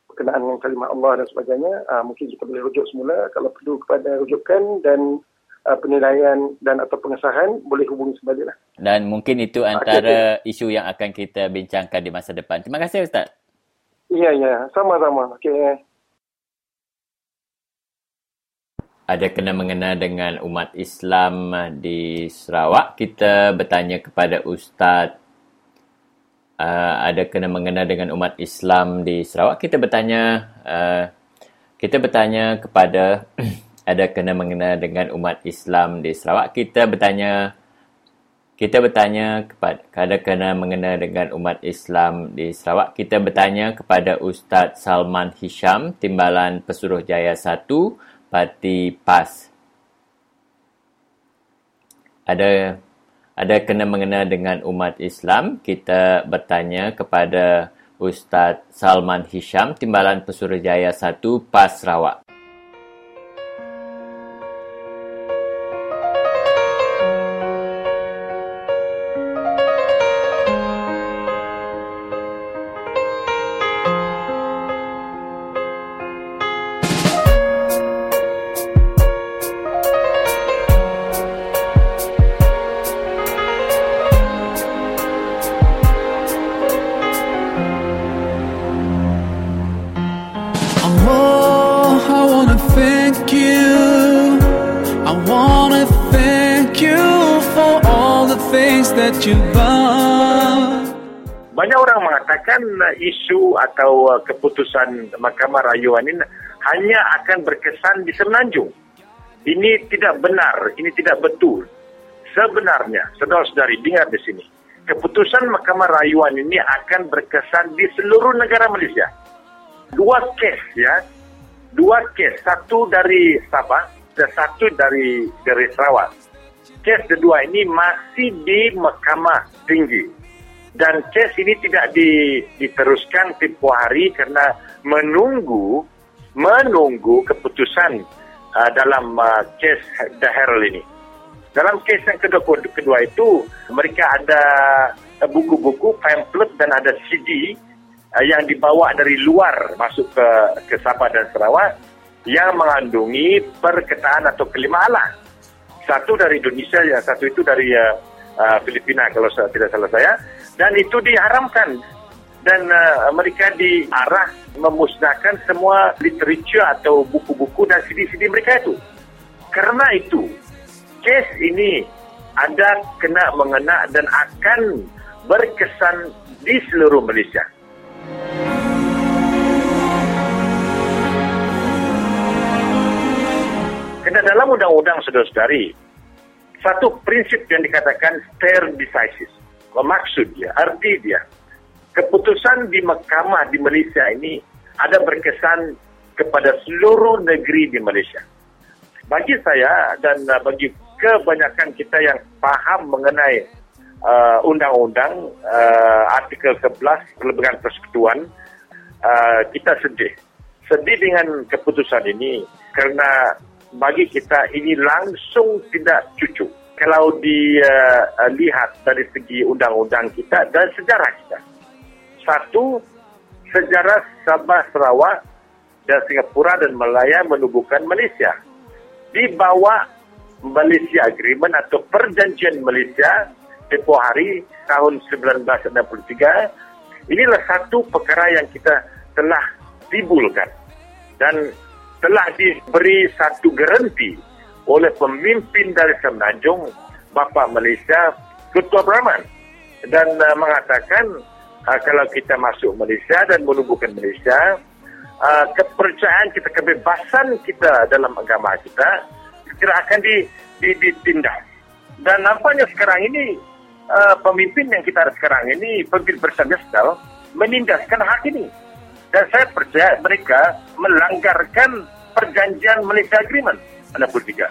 berkenaan dengan kalimah Allah dan sebagainya. Uh, mungkin kita boleh rujuk semula. Kalau perlu kepada rujukan dan uh, penilaian dan atau pengesahan, boleh hubungi semula lah. Dan mungkin itu antara okay, isu yang akan kita bincangkan di masa depan. Terima kasih Ustaz. Ya, yeah, ya. Yeah. Sama-sama. Okay. Ada kena-mengena dengan umat Islam di Sarawak. Kita bertanya kepada Ustaz. Uh, ada kena-mengena dengan umat Islam di Sarawak. Kita bertanya uh, kita bertanya kepada ada kena-mengena dengan umat Islam di Sarawak. Kita bertanya kita bertanya kepada ada kena-mengena dengan umat Islam di Sarawak. Kita bertanya kepada Ustaz Salman Hisham, Timbalan Pesuruhjaya satu. Parti PAS. Ada ada kena-mengena dengan umat Islam. Kita bertanya kepada Ustaz Salman Hisham, Timbalan Pesuruhjaya satu, PAS Sarawak. Banyak orang mengatakan isu atau keputusan Mahkamah Rayuan ini hanya akan berkesan di Semenanjung. Ini tidak benar, ini tidak betul. Sebenarnya, saudara-saudari, dengar di sini. Keputusan Mahkamah Rayuan ini akan berkesan di seluruh negara Malaysia. Dua kes, ya. Dua kes. Satu dari Sabah dan satu dari, dari Sarawak. Kes kedua ini masih di Mahkamah Tinggi. Dan kes ini tidak di, diteruskan tempoh hari kerana menunggu menunggu keputusan uh, dalam uh, kes The Herald ini. Dalam kes yang kedua, kedua itu, mereka ada buku-buku, pamphlet dan ada C D yang dibawa dari luar masuk ke, ke Sabah dan Sarawak yang mengandungi perkataan atau kelima Allah. Satu dari Indonesia, yang satu itu dari uh, Filipina kalau tidak salah saya. Dan itu diharamkan. Dan uh, mereka diarah memusnahkan semua literature atau buku-buku dan C D-C D mereka itu. Karena itu, kes ini ada kena mengena dan akan berkesan di seluruh Malaysia. Kerana dalam undang-undang saudara-saudari, satu prinsip yang dikatakan stare decisis. Maksud dia, arti dia, keputusan di mahkamah di Malaysia ini ada berkesan kepada seluruh negeri di Malaysia. Bagi saya dan bagi kebanyakan kita yang faham mengenai uh, undang-undang uh, artikel sebelas Perlembagaan Persekutuan, uh, kita sedih. Sedih dengan keputusan ini kerana bagi kita ini langsung tidak cucu. Kalau dilihat uh, dari segi undang-undang kita dan sejarah kita. Satu, sejarah Sabah, Sarawak dan Singapura dan Malaya menubuhkan Malaysia. Dibawa Malaysia Agreement atau Perjanjian Malaysia tempoh hari tahun seribu sembilan ratus enam puluh tiga. Inilah satu perkara yang kita telah tibulkan dan telah diberi satu garanti oleh pemimpin dari Semenanjung, Bapa Malaysia, Ketua Beraman, dan uh, mengatakan uh, kalau kita masuk Malaysia dan menubuhkan Malaysia, Uh, kepercayaan kita, kebebasan kita dalam agama kita tidak akan di, di, ditindas. Dan nampaknya sekarang ini uh, pemimpin yang kita ada sekarang ini, pemimpin bersenjata, menindaskan hak ini. Dan saya percaya mereka melanggarkan Perjanjian Malaysia Agreement enam puluh tiga.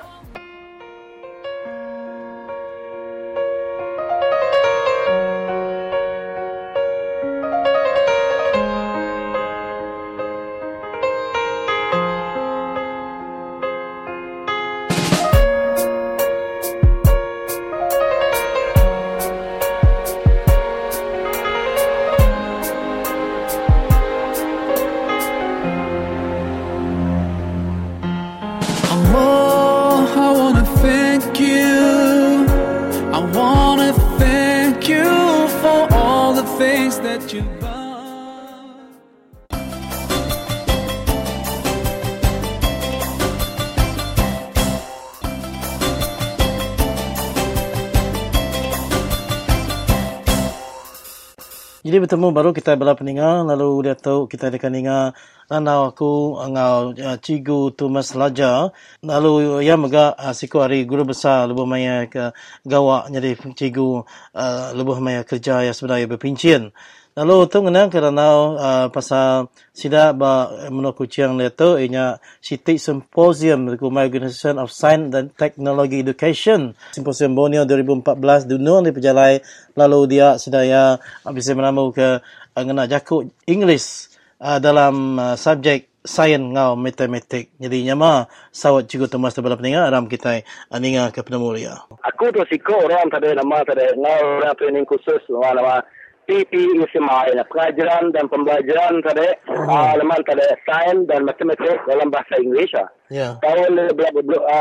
Jadi bertemu baru kita bela peninggal, lalu dia tahu kita dekat ninga nanau aku angau cikgu Thomas Raja, lalu ia mega siku hari guru besar lebih maya ke gawak jadi cikgu uh, lebih maya kerja yang sebenarnya berpincin. Lalu tu kena keranau uh, pasal sida ba menokku ciang dia tahu ianya sitik symposium dengan Organisation of Science and Technology Education Symposium Borneo dua ribu empat belas dunung di Pejalai, lalu dia sedaya bisa menambah ke ngena jakut English uh, dalam uh, subjek sains ngau matematik. Jadi nyama sawat cikgu Thomas Terbalit peninga aram kita aninga ke penemulia. Aku tu siko orang tadi nama tadi ngau training khusus nama nama P P Ismail, pengajaran dan pembelajaran tadi elemen tadi sains dan matematik dalam bahasa Inggeris. Yeah. Tahun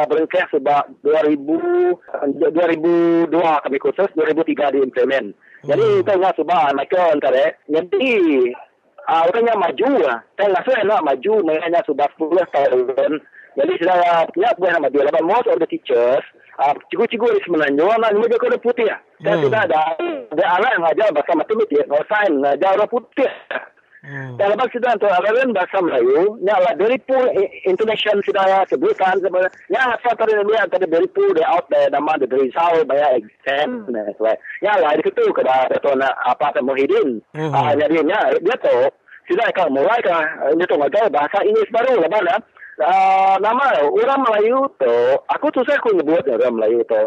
berengkes sebab dua ribu dua kami khusus, dua ribu tiga diimplement. Jadi kita nak sebab mereka tadi, jadi orangnya maju lah. Tengah saya nak maju, mereka sudah sepuluh tahun. Jadi saya punya bukan nak maju. Lepas most of the teachers, Uh, cikgu-cikgu di Semenanjung, anak mereka orang putih. Saya hmm. tidak ada, ada anak yang mengajar bahasa matematik, no sains, mengajar orang putih. Dalam sidang tu, aliran bahasa Melayu, nyala dari pun international sidang sebutan sebenarnya, nyala satu dari dia antara dari pun dia out dari nama dari Sarawak banyak exam, nyala itu tu kerana tu nak apa tu Muhyiddin, jadi nyala dia tu sidang kalau mulai kan dia tu ngajar bahasa Inggeris baru lepas lah. Nama orang Melayu tu, aku tu saya kau buat orang Melayu tu.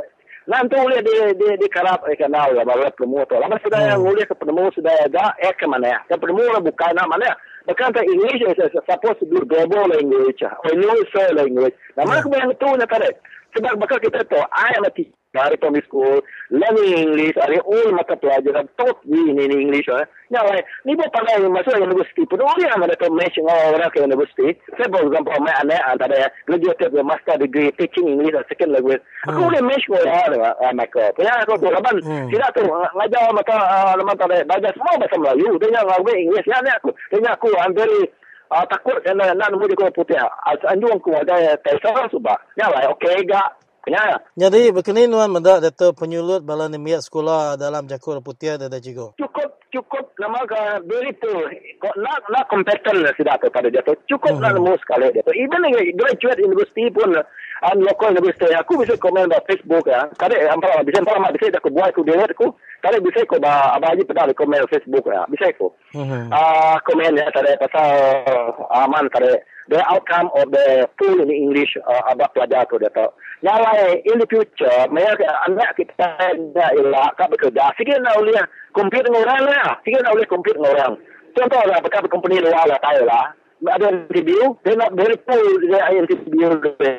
Nanti boleh di di di kerap kenal ya baru pertemu tu. Lama sudah yang boleh pertemu sudah ada ek mana ya. Pertemu bukan nama mana. Bukan tak English, suppose do global language, universal language. Lama aku yang tu nak ada. Sebab bakal kita tu, ayam mati dari primary school, learning English, dari all mata pelajaran top ni ni English. Nyalai, ni buat pandai masuk universiti. Perlu dia mana tu matching orang ke universiti. Saya buat contoh, saya aneh antara graduate master degree teaching English as second language. Aku boleh match orang mereka. Punya aku tu kawan, sila tu ngajar mereka lama tu belajar semua bahasa Melayu. Dia yang ngajar English, dia aku, dia aku amberi. Takut nak nak nombor dia putih. Anjung aku ada terserah subah. Nyalai, okey gak. Ya. Jadi berkenaan mendak data penyulut bala nemiat sekolah dalam Jakor Putih ada cikgu. Cukup cukup nama ke beritu. Nak nak kompeten sudah pada jatuh. Cukup nak mus sekali jatuh. Even graduate university pun an local university aku bisa komen di Facebook ya. Kali ampara bisa ampara bisa aku buat aku dengar aku. Kali bisa aku ba abaji pada komen Facebook ya. Bisa aku. Ah komen ya tadi pasal aman tadi. The outcome of the full in English uh, abang pelajar tu datuk. Nyalai in the future, mereka anak kita dah elak kat bekerja. Sikit nak boleh compete dengan orang lah. Sikit nak boleh compete dengan orang. Contoh lah, bekerja company luar lah, tahu lah. Ada interview, dia nak very full dia interview.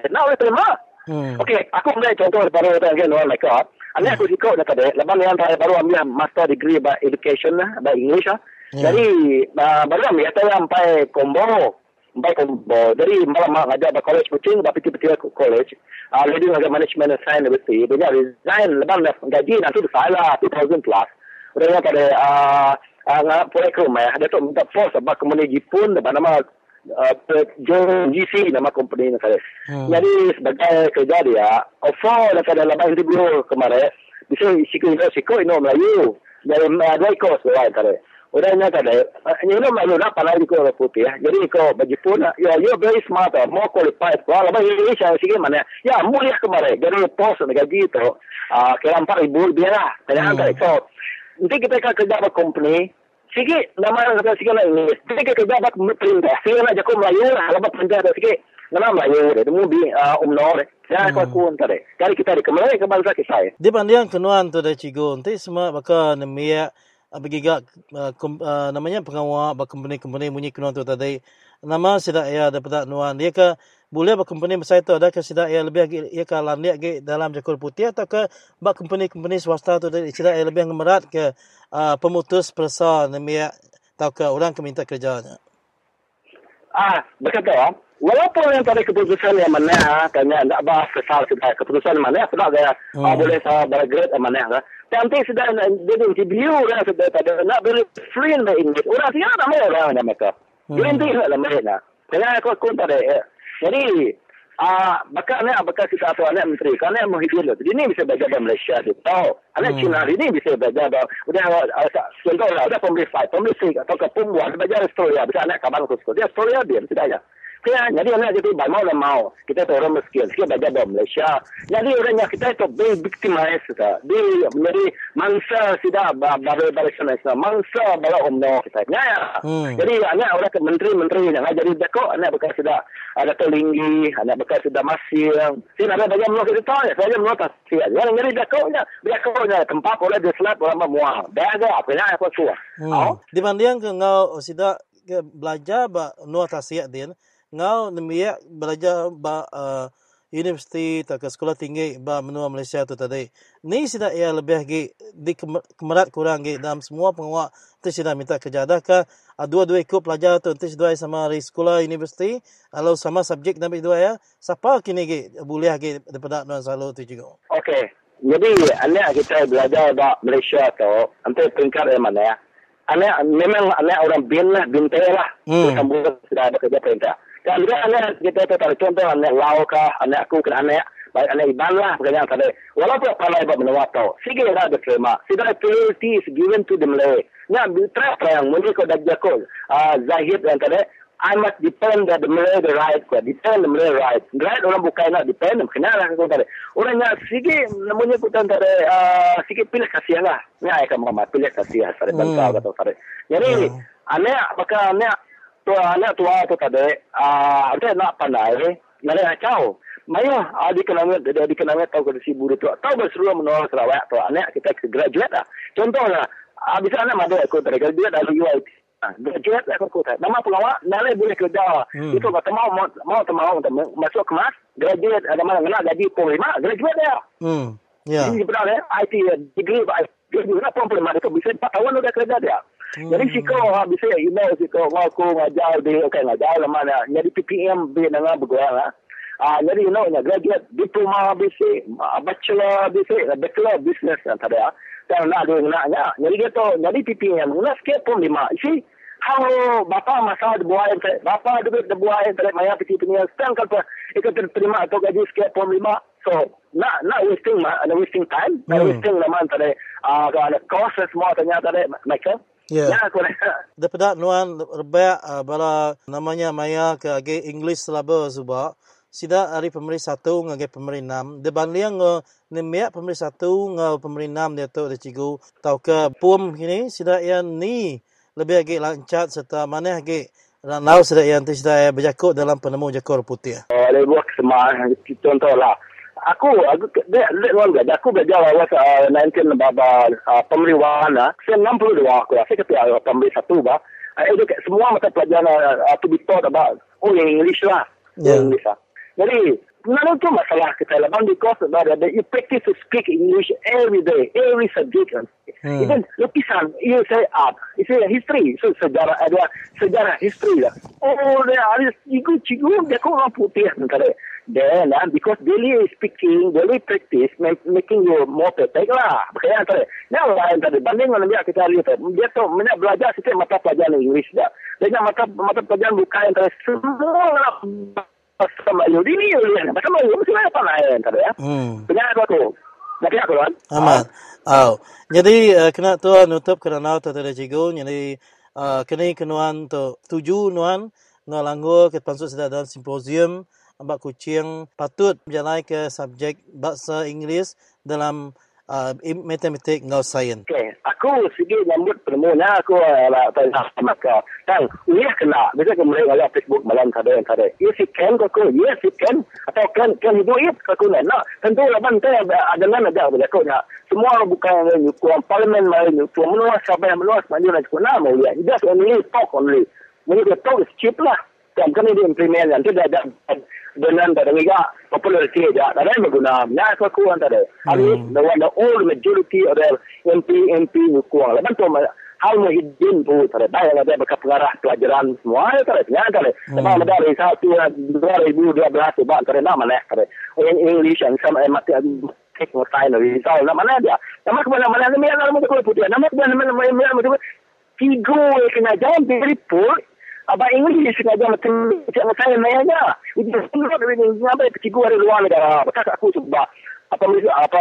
Nak boleh terima. Hmm. Okey, aku ambil contoh daripada orang luar mereka. Anak aku ikut dah tadi. Lepas ni antara baru ambil master degree by education lah, by English lah. Yeah. Jadi, uh, baru ambil kata sampai combo. Baik, dari malam ada di college coaching, tapi tiba-tiba college, already ada management sign bersih, dia resign lepas gaji nanti salah two thousand plus. Orang pada nggak boleh ke rumah, ada tu minta force sebab company Jepun, nama J C nama company ni saya. Jadi sebagai kerja dia, offer ada dalam interview kemarin, bisa sikit-sikit sikit ino Melayu, dari dua ikut seorang saya. Orangnya kadai, ni orang Melayu nak pandai juga orang putih. Jadi kau bagi pun, ya, you very smart, more qualified. Kalau bagi Malaysia segi mana, ya mulia kemarin. Jadi pos negaji itu, kira empat ribu biarlah. Tanya kadai. So, nanti kita kerja buat company. Segi nama kita segi lah English. Nanti kita kerja buat perintah. Segi nak jago Melayu, kalau perintah tu segi nama Melayu. Itu mudi umnor. Saya kau kuat kadai. Jadi kita dikemalai kembali kisah. Di pandian kenuan tu dah cigo. Nanti semua bakal nemia. Bagi gak uh, uh, namanya pengawal bak company-company munyi kuno tu tadi nama sida ia dapat nuan dia ke boleh bak company besar tu ada ke sida ia lebih ia ke landia ke dalam Jakor Putih atau ke bak company-company swasta tu dari sida ia lebih ngemerat ke uh, pemutus persa namanya atau ke orang ke minta kerjanya ah berkata walaupun yang tadi keputusan yang mana tanya nak bahas kesal sida keputusan mana sudah saya hmm. boleh saya bergrade mana nanti sudah jadi interview orang sudah ada nak beri free in English orang siapa nama orang nama mereka nanti kalau mereka saya aku kau tak ada jadi ah bakalnya bakal kita tuan anak menteri kerana Muhyiddin tu ini bisa belajar di Malaysia tu tahu anak Cina ini bisa belajar sudah contoh lah sudah pembeli fight pembeli sih atau kepumbuan belajar Australia bisa anak kawan aku sekolah Australia dia sudah ya. Jadi orang itu baik mau dan mau kita itu orang miskin, kita belajar dari Malaysia. Jadi orangnya kita itu very victimized, very very mangsa sudah baru baru nasional, mangsa baru umno kita. Naya. Jadi anak orang menteri-menteri yang jadi dekor, anak bekas sudah ada terlinggi, anak bekas sudah masih. Sini ada banyak menolak itu, banyak menolak sih. Orang jadi dekornya, dekornya tempat orang diselap orang memuah, bega, punya apa semua. Di mana yang kau sudah belajar menolak sih dia? Ngau nemia belajar ba uh, universiti atau sekolah tinggi ba menua Malaysia tu tadi. Ni sida ia lebih gi di kemerat kurang gi dalam semua pengawak tu sida minta kerja dah ke dua-dua ikut pelajar tu nanti dua sama dari sekolah universiti kalau sama subjek nabi dua ya. Siapa kini gi boleh gi daripada nuan selalu tu juga. Okey. Jadi anak kita belajar ba Malaysia tu sampai peringkat yang mana ya. Anak memang anak orang bin lah bintai lah. Sambung sudah ada kerja perintah. Kalau anak kita tertarik contoh anak Laukah, anak aku ke anak Balai banglah pegangan sampai walaupun palai buat menawatau sige ra bersama sidai priority is given to the Malay na bitra yang mundi ko dagjakol ah zahid yang kada I must depend on the Malay right. Depend on the Malay right. Right orang bukan nak depend. Kenapa aku kata? Orang yang sikit namanya aku kata sikit pilih kasih lah. Ni ayam ramai pilih kasih. Saya bantau atau saya. Jadi, ane apakah ane tu ane tua tu tadi? Ane nak pandai. Ane nak caw. Maya adik kenamnya adik kenamnya tahu kondisi buruk tu. Tahu berseluruh menolak Sarawak tu. Ane kita graduate lah. Contohlah, abis ane ada aku tadi graduate dari U I T. Graduate aku kata, nama pengawal, nale boleh kerja. Itu kata mau mau mau masuk kemas, graduate ada mana kena gaji lima, graduate dia. Hmm, ya. Ini sebenarnya I T degree, degree apa pun mereka bisa empat tahun sudah kerja dia. Jadi siko bisa email siko aku ngajar di, okay ngajar lama nak. Jadi P P M dia nengah bergerak. Ah, jadi you know, graduate diploma bisa, bachelor bisa, bachelor business antara dia. Kalau nak ada nak nak, jadi gitu, jadi P P M, nak sikit pun lima. Isi kalau bapa masalah dibuai, bapa duit dibuai, terus maya P P M sekarang kalau ikut terima atau gaji sikit pun lima. So nak nak wasting mah, nak wasting time, nak wasting zaman terus ah kalau cost semua ternyata terus macam. Ya, daripada nuan rebek bala namanya maya ke agi English selaba zuba. Sida hari pemeri satu ngagai pemeri enam. Depan liang ni mea pemeri satu ngagai pemeri enam dia tu ada cikgu. Tau ke pum kini sida yang ni lebih agak lancar serta mana agak lalau sida yang tu sida yang berjakut dalam penemu jakor putih. Oleh buat semangat contohlah. Aku aku dia orang gak aku belajar awal nineteen baba pemeri wana. Saya enam puluh dua aku rasa ketika pemeri satu bah. Itu semua mata pelajaran to be taught about oh English lah. English lah. Jadi, mana tu masalah kita lah. Because that you practice to speak English every day, every subject. Even lukisan, you say art, you say history, so sejarah ada sejarah history lah. Oh, dia ada cikgu-cikgu dia kau orang putih nanti. Then, because daily speaking, daily practice, making you more perfect lah. Bukan nanti. Nah, lain tadi. Banding dengan dia kita lihat, dia tu mana belajar setiap mata pelajaran English dah. Dia mata mata pelajaran bukan nanti semua. Pasal Melayu ini, pasal Melayu mesti banyak pelajaran tadi ya. Banyak tu, banyak tu kan. Amat. Oh, jadi kena tu nutup kerana tu ada cikgu. Jadi kena kenuan tu tujuh nuan ngalanggu ke pansut sedang simposium abak kucing patut berjalan ke subjek bahasa Inggeris dalam matematik ngau sains. Okay, aku segi nyambut permula aku maka tang ulah kena bisa kembali oleh Facebook malam kada yang kada. Yes it can aku, yes it can atau can can you do it aku nak. Tentu laban tu ada mana ada boleh aku nak. Semua bukan nyukuan parlimen main nyukuan meluas sampai meluas maju nak aku nak boleh. Just only talk only. Mungkin dia talk is cheap lah. Dan kami diimplement yang tidak ada dengan dari mereka populariti aja, ada yang berguna. Nah, aku kuat ada. Alis, the one the old majority of the M P M P kuat. Lepas tu, hal Muhyiddin pun ada. Banyak ada berkapengarah pelajaran semua ada. Yang ada, lepas ada risau tu dua ribu dua belas tu, ada nama mana ada. Orang English yang sama mati kek mesti ada risau. Nama mana dia? Nama mana mana ni? Nama macam mana putih? Nama mana mana mana macam tiga kena jam dari pur. Abang English sengaja macam saya naya je. Ujian semua dari English apa cikgu dari luar negara. Bekas aku cuba apa apa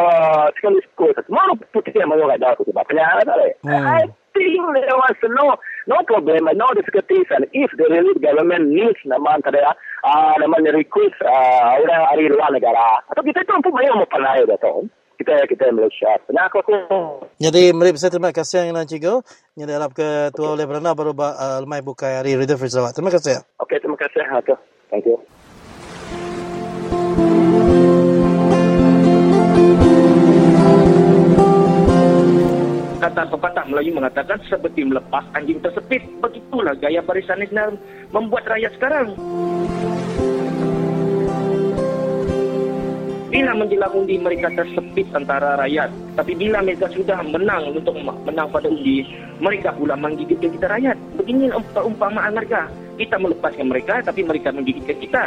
sekali sekolah. Semua putih yang mahu ada aku cuba. Penyala tak ada. I think there was no no problem. I know the situation. If the really government needs naman ada ah naman request ah orang dari luar negara. Atau kita tu pun banyak mempelajari betul. Kita kita Malaysia. Nah aku tu. Jadi mari saya terima kasih dengan cikgu. Jadi harap ke tua oleh berana baru lemai buka hari Radio Free Sarawak. Terima kasih. Okey terima kasih. Okey. Thank you. Kata pepatah Melayu mengatakan seperti melepas anjing tersepit. Begitulah gaya barisan ini membuat rakyat sekarang. Bila menjelang undi mereka tersepit antara rakyat. Tapi bila mereka sudah menang untuk menang pada undi, mereka pula menggigitkan kita rakyat. Beginilah umpamaan mereka. Kita melepaskan mereka tapi mereka menggigitkan kita.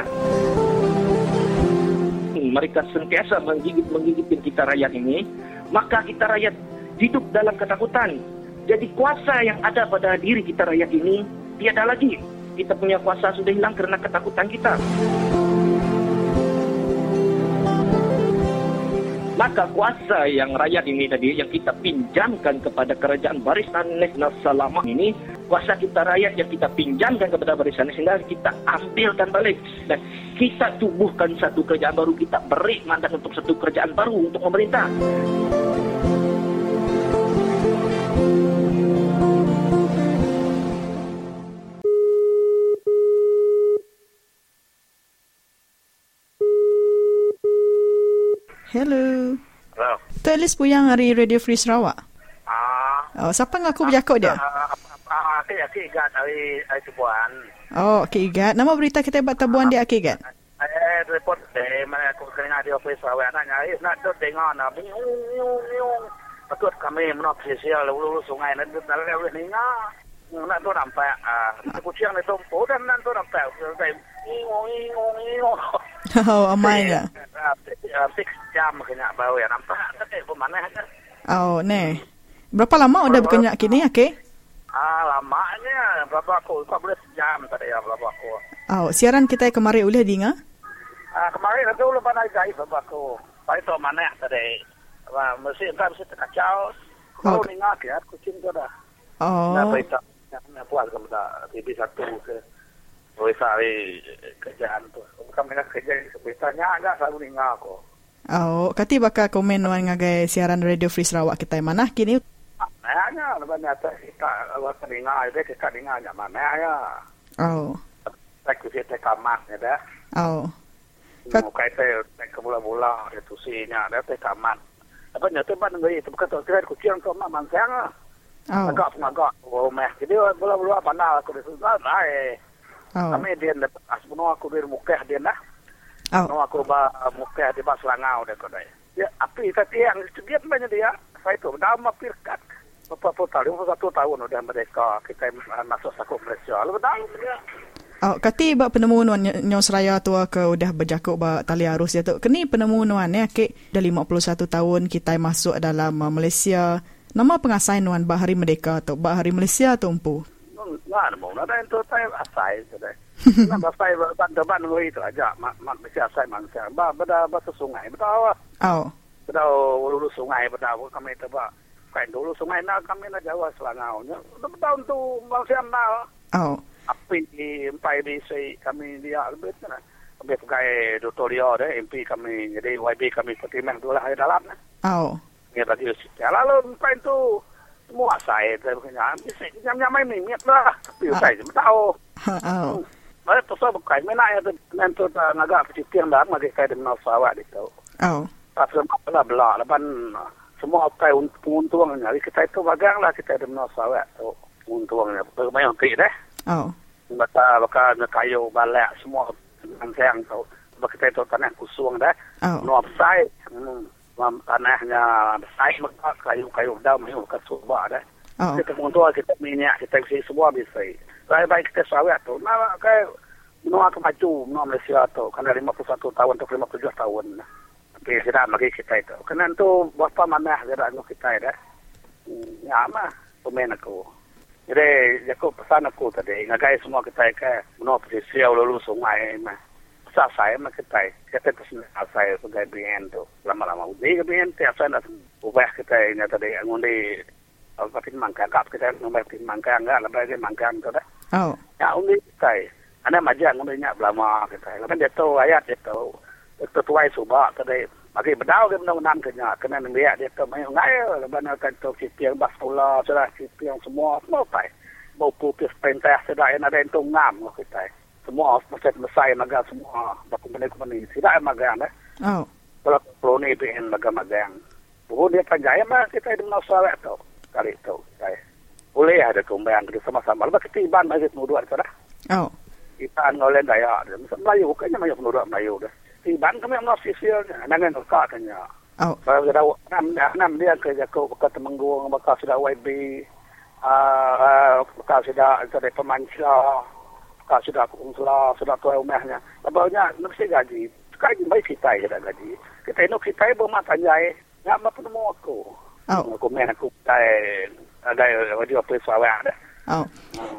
Mereka sentiasa menggigit-menggigitkan kita rakyat ini. Maka kita rakyat hidup dalam ketakutan. Jadi kuasa yang ada pada diri kita rakyat ini tiada lagi. Kita punya kuasa sudah hilang kerana ketakutan kita. Maka kuasa yang rakyat ini tadi yang kita pinjamkan kepada kerajaan Barisan Nasional selama ini, kuasa kita rakyat yang kita pinjamkan kepada Barisan Nasional kita ambilkan balik dan kita tubuhkan satu kerajaan baru, kita beri mandat untuk satu kerajaan baru untuk pemerintah. Hello. Hello. Tulis Puyang dari Radio Free Sarawak. Ah. Oh, siapa ngaku berjakut dia? Ah, saya Akigat dari Tebuan. Oh, Akigat. Nama berita kita buat Tebuan dia Akigat. Eh, report eh mana aku kena dia Free Sarawak nanya, nak tu dengar nak bingung-bingung. Patut kami menolak sosial lalu sungai dan lalu ni ngah. Nak tu nampak ah, aku siang ni tompo dan nak tu nampak saya bingung-bingung. Oh, amai lah. Six jam kena baru yang nampak. Tapi pun mana kan? Oh, ni. Berapa lama udah berkenyak kini, okay? Ah, lamanya berapa aku? empat belas jam tadi ya, berapa aku. Oh, siaran kita kemarin ulah di ngah? Ah, kemarin itu lupa naik gaib berapa aku. Tapi tu mana tadi? Wah, mesti entah mesti terkacau. Kau ni ngah ke? Kucing tu dah. Oh. Nah, berita. Nah, puas kamu dah. T V satu ke? Berita ni kerjaan tu. Kami nak kerja beritanya agak selalu dengar aku. Oh, kati bakal komen wan ngagai siaran Radio Free Sarawak kita mana kini? Nanya, lepas ni atas kita awak dengar, dia kita dengar jam mana ya? Oh. Tak khusus tak kamat ni dah. Oh. Mukai saya tak kebula-bula, dia tusinya, dia tak kamat. Lepas ni tu ban ngeri, tu bukan tu kira kucing tu mak mangsang. Oh. Agak agak, oh meh. Jadi bula-bula pandai aku disusah, eh. Kami dia dapat asbunau aku dari mukeh dia lah. Asbunau aku ba mukeh dia ba Selangau dia kau dah. Ya, api tadi yang dia banyak dia. Saya tu dah mapirkat beberapa tahun, satu tahun sudah mereka kita masuk sakuk Malaysia. Lalu dah dia. Oh, kati ba penemuan Nyon Seraya tua ke udah berjakuk ba tali arus dia tu. Kini penemuan ni akik dah lima puluh satu tahun kita masuk dalam Malaysia. Nama pengasai nuan ba Hari Merdeka tu, ba Hari Malaysia tu empu. Nah, mungkin ada entah saya asai sudah. Nampak saya bantuan ngui itu aja, mak mak macam asai manusia. Ba benda batu sungai, benda apa? Oh, benda lulu sungai, benda kami terba. Kain dulu sungai nak kami nak Jawa Selangau. Benda untuk manusia nak. Oh, api empai bisi kami dia lebih kan? Kami pakai tutorial deh, M P kami jadi Y B kami pertimbangan dua lah di dalam. Oh, ni tadi secara lalu kain tu. Semua saya saya punya bisik nyam-nyamai mimik lah. Tapi saya tak tahu. Oh. Saya terserah bukai. Mereka ada nanti agak kecil dan lagi saya di Menau Sarawak di situ. Oh. Tak semua belak. Lepas semua saya menguntungnya. Kita itu baganglah kita di Menau Sarawak tu. Menguntungnya. Banyak yang tidak. Oh. Bakal kayu balak semua mangsang tu. Sebab kita itu tanah kusung dah. Menau saya. Tanahnya besar, maka kayu-kayu dah menyuruhkan subak dah. Oh. Kita mentua, kita minyak, kita isi semua bisa. Baik-baik kita sawit tu. Nah, kayak menua kemaju, menua Malaysia tu. Kena lima puluh satu tahun atau lima puluh tujuh tahun. Tapi kita bagi kita itu. Kena tu, berapa mana jarak kita dah. Ya, mah, pemain aku. Jadi, aku pesan aku tadi. Ngagai semua kita ke menua pesisir, lalu sungai, mah. Asal saya nak kita, kita terus asal sebagai B N tu lama-lama. Jadi B N tu asal nak ubah kita ini tadi ngundi pin mangkang, kap kita ngundi pin mangkang, enggak lepas dia mangkang tu dah. Oh. Ya undi kita, ada macam ngundi nya lama kita. Lepas dia tu ayat dia tu tertuai subak tadi. Bagi bedau dia menang-menang kena, kena dia dia tu banyak ngai. Lepas dia tu cipiang basula, sudah cipiang semua semua tai. Bau pupis pentah sudah ada entung ngam kita. Semua macam Mesai magang semua berkumpulan-kumpulan tidak magang eh. Oh. Kalau Brunei B N magang-magang. Brunei dia panjaya mah kita di Menau Sarawak tu kali tu. Saya boleh ada kumpulan kita sama-sama. Lepas kita iban masih penuduk tu dah. Oh. Kita ngoleh daya. Macam Melayu bukannya banyak penuduk Melayu dah. Iban kami Menau Sisir dengan kakaknya. Oh. Kalau dah enam dia ke Jakub ke Temenggung bakal sudah Y B ah bakal sudah dari pemanca. Kak sudah kongsilah, sudah tua umahnya. Lebalnya, mesti gaji. Kaji baik kita tidak gaji. Kita ini kita bermata jaya. Nggak mampu nemu aku. Aku main aku. Ada ada radio Free Sarawak. Oh.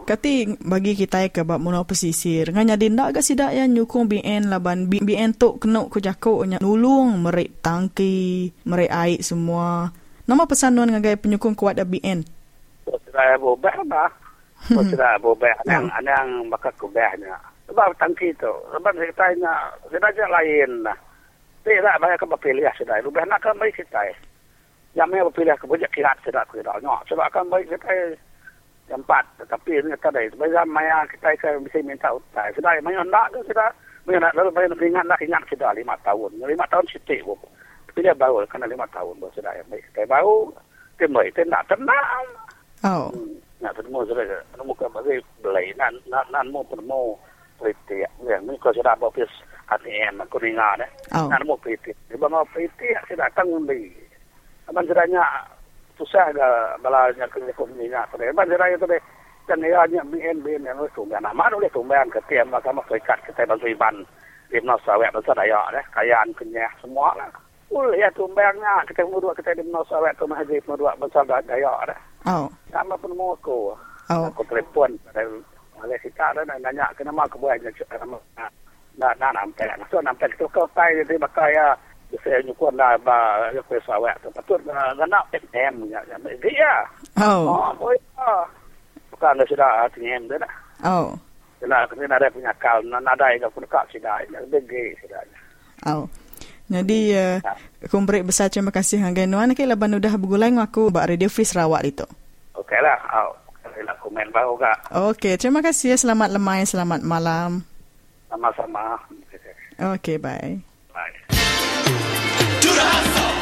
Kati bagi kita ke bab mula pesisir. Nganya dindak ke sidak yang nyukung B N laban B N tok kenuk ku jako nya nulung merik tangki, merik air semua. Nama pesanuan ngagai penyukung kuat da B N. Saya bobeh bah. Saya bobeh anang anang maka kubehnya. Sebab tangki tu, sebab kita nak kita je lain lah. Tidak banyak kepilihan sedai. Rubah nak kan baik sedai. Yang banyak kepilihan kebanyak kilat sedai kita. No, sebab kan baik sedai. Tempat tetapi ini kita dari sebab maya kita saya bisa minta utai sudah maya nak tu sudah maya nak lalu maya ingat nak ingat sudah lima tahun lima tahun siti bu tidak baru kena lima tahun bu sudah baik saya baru temui saya nak tenang oh nak temu sudah temu kembali belai nan nan mau temu periti yang ni kalau sudah bapis A T M aku ringan eh nan mau periti sebab mau periti sudah tanggung di abang sudahnya susah agak balanya kerja komunikasi tu deh. Banyak orang itu deh. Dan ni ada B N B N yang tu sumber nama tu deh sumber ketem macam macam ikat ketem bantu iban di Nasawet dan sedaya deh. Kayaan kenyah semua lah. Ul ya sumbernya ketem dua ketem di Nasawet tu mah di dua besar sedaya deh. Oh. Sama pun mau aku. Oh. Aku telefon dari Malaysia dan nanya kenapa aku buat macam nama nak nak nampak. So nampak tu kau saya jadi makaya. Saya nyukur lah bah, saya kuasa awak tu. Betul, nak F M ya, dia. Oh, boleh. Bukan ada sudah F M dah. Oh. Sudah, kena ada punya kal, nada yang aku nak sudah, degi sudah. Oh. Jadi, kumpul besar terima kasih hanggai nuan. Kita laban udah bergulai ngaku bak Radio Free Sarawak itu. Okeylah, oh, okeylah komen baru kak. Okey, terima kasih. Selamat lemai, selamat malam. Sama-sama. Okey, bye. Bye. To the hustle,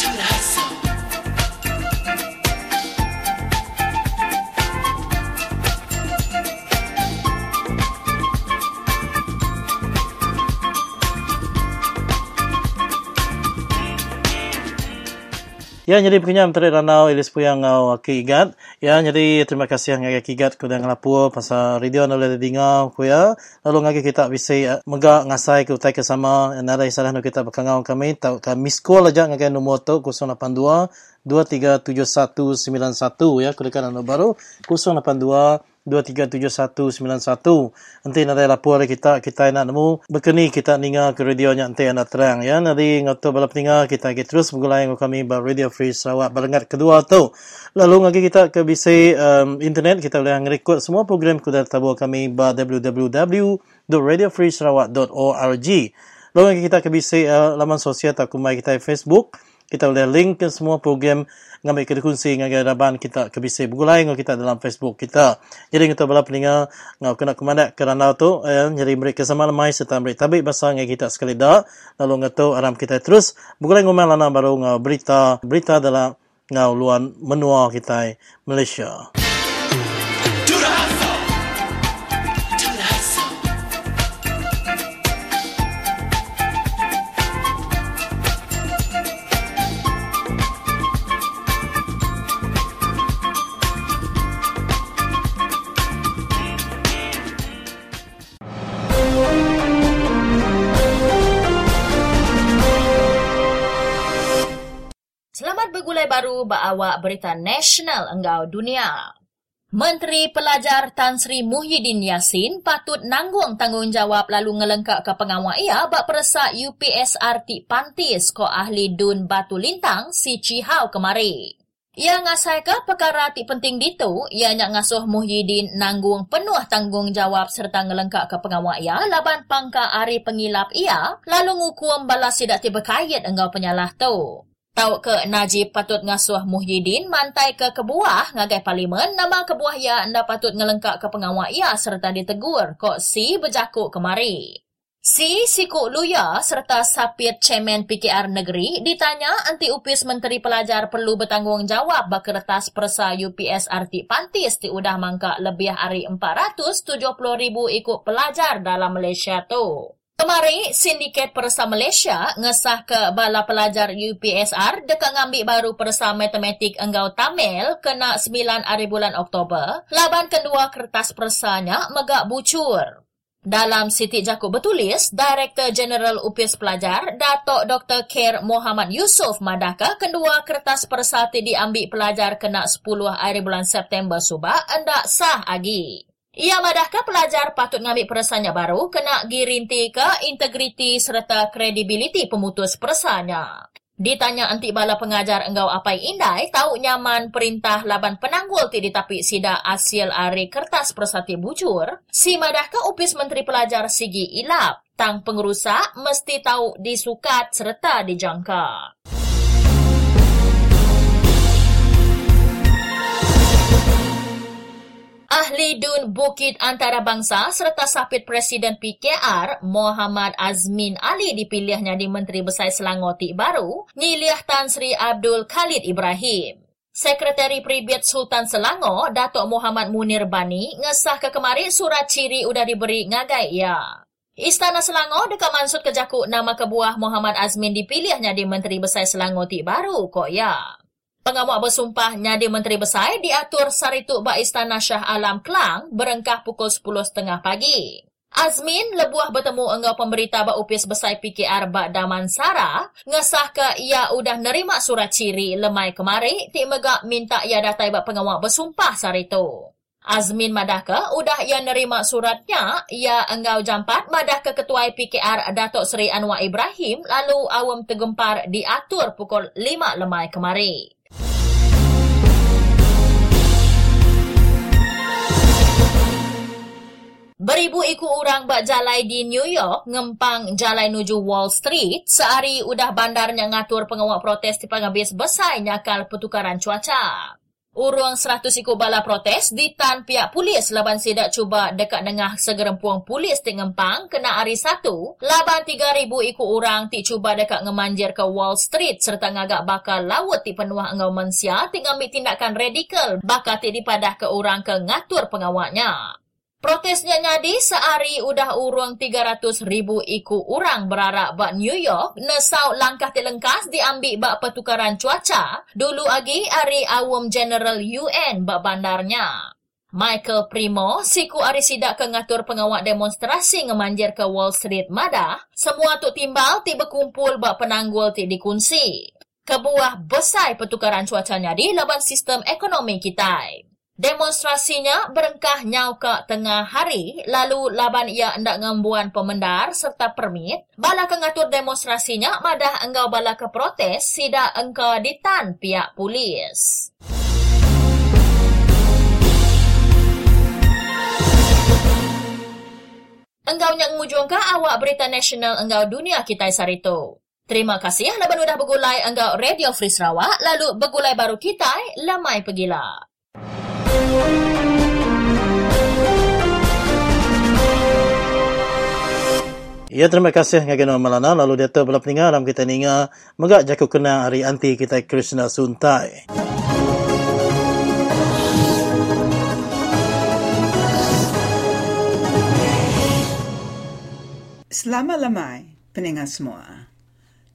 to the hustle. Ya, jadi begini antara ranau Elis Puyang ngau akigat. Ya, jadi terima kasih yang akigat ku dengan lapor pasal radio anu le dingau ku ya. Lalu ngagi kita bisa mega ngasai ku utai ke sama anada isalah nu kita bakangau kami tau kami call aja ngagi nomor tu zero eight two two three seven one nine one ya ku dekat anu baru zero eight two two three seven one nine one. Nanti nanti lapor kita kita nak nemu berkeni kita ninga ke radio nya nanti anda terang ya. Nanti ngoto bala peninggal kita kita terus bergulai dengan kami bar Radio Free Sarawak barengat kedua tu. Lalu ngagi kita ke B C um, internet kita boleh ngerekod semua program kita tabu kami bar w w w dot radio free sarawak dot org. Lalu ngagi kita ke B C uh, laman sosial tak kumai kita Facebook. Kita boleh link ke semua program ngambil ke kunci dengan garaban kita ke bisa bergulai dengan kita dalam Facebook kita. Jadi kita bala peninggal ngau kena kemandak kerana tu eh, jadi mereka sama lemai serta mereka tabik bahasa dengan kita sekali dah. Lalu ngatu aram kita terus bergulai dengan lana baru ngau berita berita dalam ngau luan menua kita Malaysia. Bergulai baru bawa berita nasional enggau dunia. Menteri Pelajar Tan Sri Muhyiddin Yassin patut nanggung tanggungjawab lalu ngelengkak ke pengawal ia bak peresak U P S R T Pantis ko ahli dun Batu Lintang si Cihau kemari. Ia ngasai ke perkara ti penting ditu ianya ngasuh Muhyiddin nanggung penuh tanggungjawab serta ngelengkak ke pengawal ia laban pangka ari pengilap ia lalu ngukum balas tidak tiberkait enggau penyalah tu. Tau ke Najib patut ngasuh Muhyiddin mantai ke kebuah ngagai parlimen nama kebuah ia anda patut ngelengkak ke pengawal ia serta ditegur kok si berjakuk kemari. Si Sikuk Luya serta Sapir Chairman P K R Negeri ditanya anti upis Menteri Pelajar perlu bertanggungjawab berkertas persa U P S R T Pantis ti udah mangka lebih dari empat ratus tujuh puluh ribu ikut pelajar dalam Malaysia tu. Kemari, Sindiket Persa Malaysia ngesah ke bala pelajar U P S R dekat ngambil baru persa matematik enggau Tamil kena sembilan hari bulan Oktober, laban kedua kertas persanya megak bucur. Dalam sitik jakub bertulis, Direktur Jeneral U P S Pelajar, Datuk Doktor Ker Mohamad Yusof madaka kendua kertas persatu diambil pelajar kena sepuluh hari bulan September subak hendak sah agi. Ia madaka pelajar patut ngambil perasannya baru kena girinti ke integriti serta kredibiliti pemutus perasannya. Ditanya antik bala pengajar engkau apai indai, tahu nyaman perintah laban penanggul ti ditapik sida asil ari kertas persatu bujur, si madahka upis Menteri Pelajar sigi ilap, tang pengerusak mesti tahu disukat serta dijangka. Ahli Dun Bukit Antarabangsa serta sapit Presiden P K R Mohamad Azmin Ali dipilihnya di Menteri Besar Selangor Tik Baru, nyiliah Tan Sri Abdul Khalid Ibrahim. Sekretari Pribiet Sultan Selangor, Datuk Mohamad Munir Bani, ngesah ke kemari surat ciri udah diberi ngagai ia. Istana Selangor dekat mansud kejaku nama kebuah Mohamad Azmin dipilihnya di Menteri Besar Selangor Tik Baru kok ya. Pengamak bersumpah nyadi Menteri Besar diatur sarituk bak Istana Shah Alam Kelang berengkah pukul sepuluh tiga puluh pagi. Azmin lebuah bertemu engkau pemberita bak Upis Besar P K R bak Damansara, ngesah ke ia udah nerima surat ciri lemai kemari, ti megak minta ia datai bak pengamak bersumpah sarituk. Azmin madaka udah ia nerima suratnya, ia engkau jampat madaka Ketua P K R Datuk Seri Anwar Ibrahim lalu awam tergempar diatur pukul lima lemai kemari. Beribu iku orang bak jalai di New York ngempang jalai nuju Wall Street sehari udah bandarnya ngatur pengawak protes di penghabis besar nyakal pertukaran cuaca. Urang seratus iku bala protes ditan pihak polis laban sidak cuba dekat tengah segerempuang polis ti ngempang kena hari satu laban tiga ribu iku orang ti cuba dekat ngemanjir ke Wall Street serta ngagak bakal laut ti penuah engau mensia ti ngambil tindakan radikal bakal ti dipadah ke orang ke ngatur pengawaknya. Protesnya nyadi sehari udah urung tiga ratus ribu iku orang berarak bak New York, nesau langkah telengkas diambil bak pertukaran cuaca, dulu agi ari awam General U N bak bandarnya. Michael Primo, siku ari sidak ke ngatur pengawak demonstrasi ngemanjir ke Wall Street madah, semua tuk timbal ti berkumpul bak penanggul ti dikunci. Kebuah besar pertukaran cuaca nyadi laban sistem ekonomi kita. Demonstrasinya berengkah nyau ke tengah hari, lalu laban ia hendak ngembuan pemendar serta permit, bala ke ngatur demonstrasinya madah engkau bala ke protes, sida engkau ditan pihak polis. Engkau nyak ngujung ke awak berita nasional engkau dunia kita sarito. Terima kasih laban udah begulai engkau Radio Free Sarawak, lalu begulai baru kita lamai pegila. Ya, terima kasih ngagana malana lalu data bala peninga dalam kita ninga megak jaku kena hari anti kita Krishna Suntai. Selamat lamai peninga semua.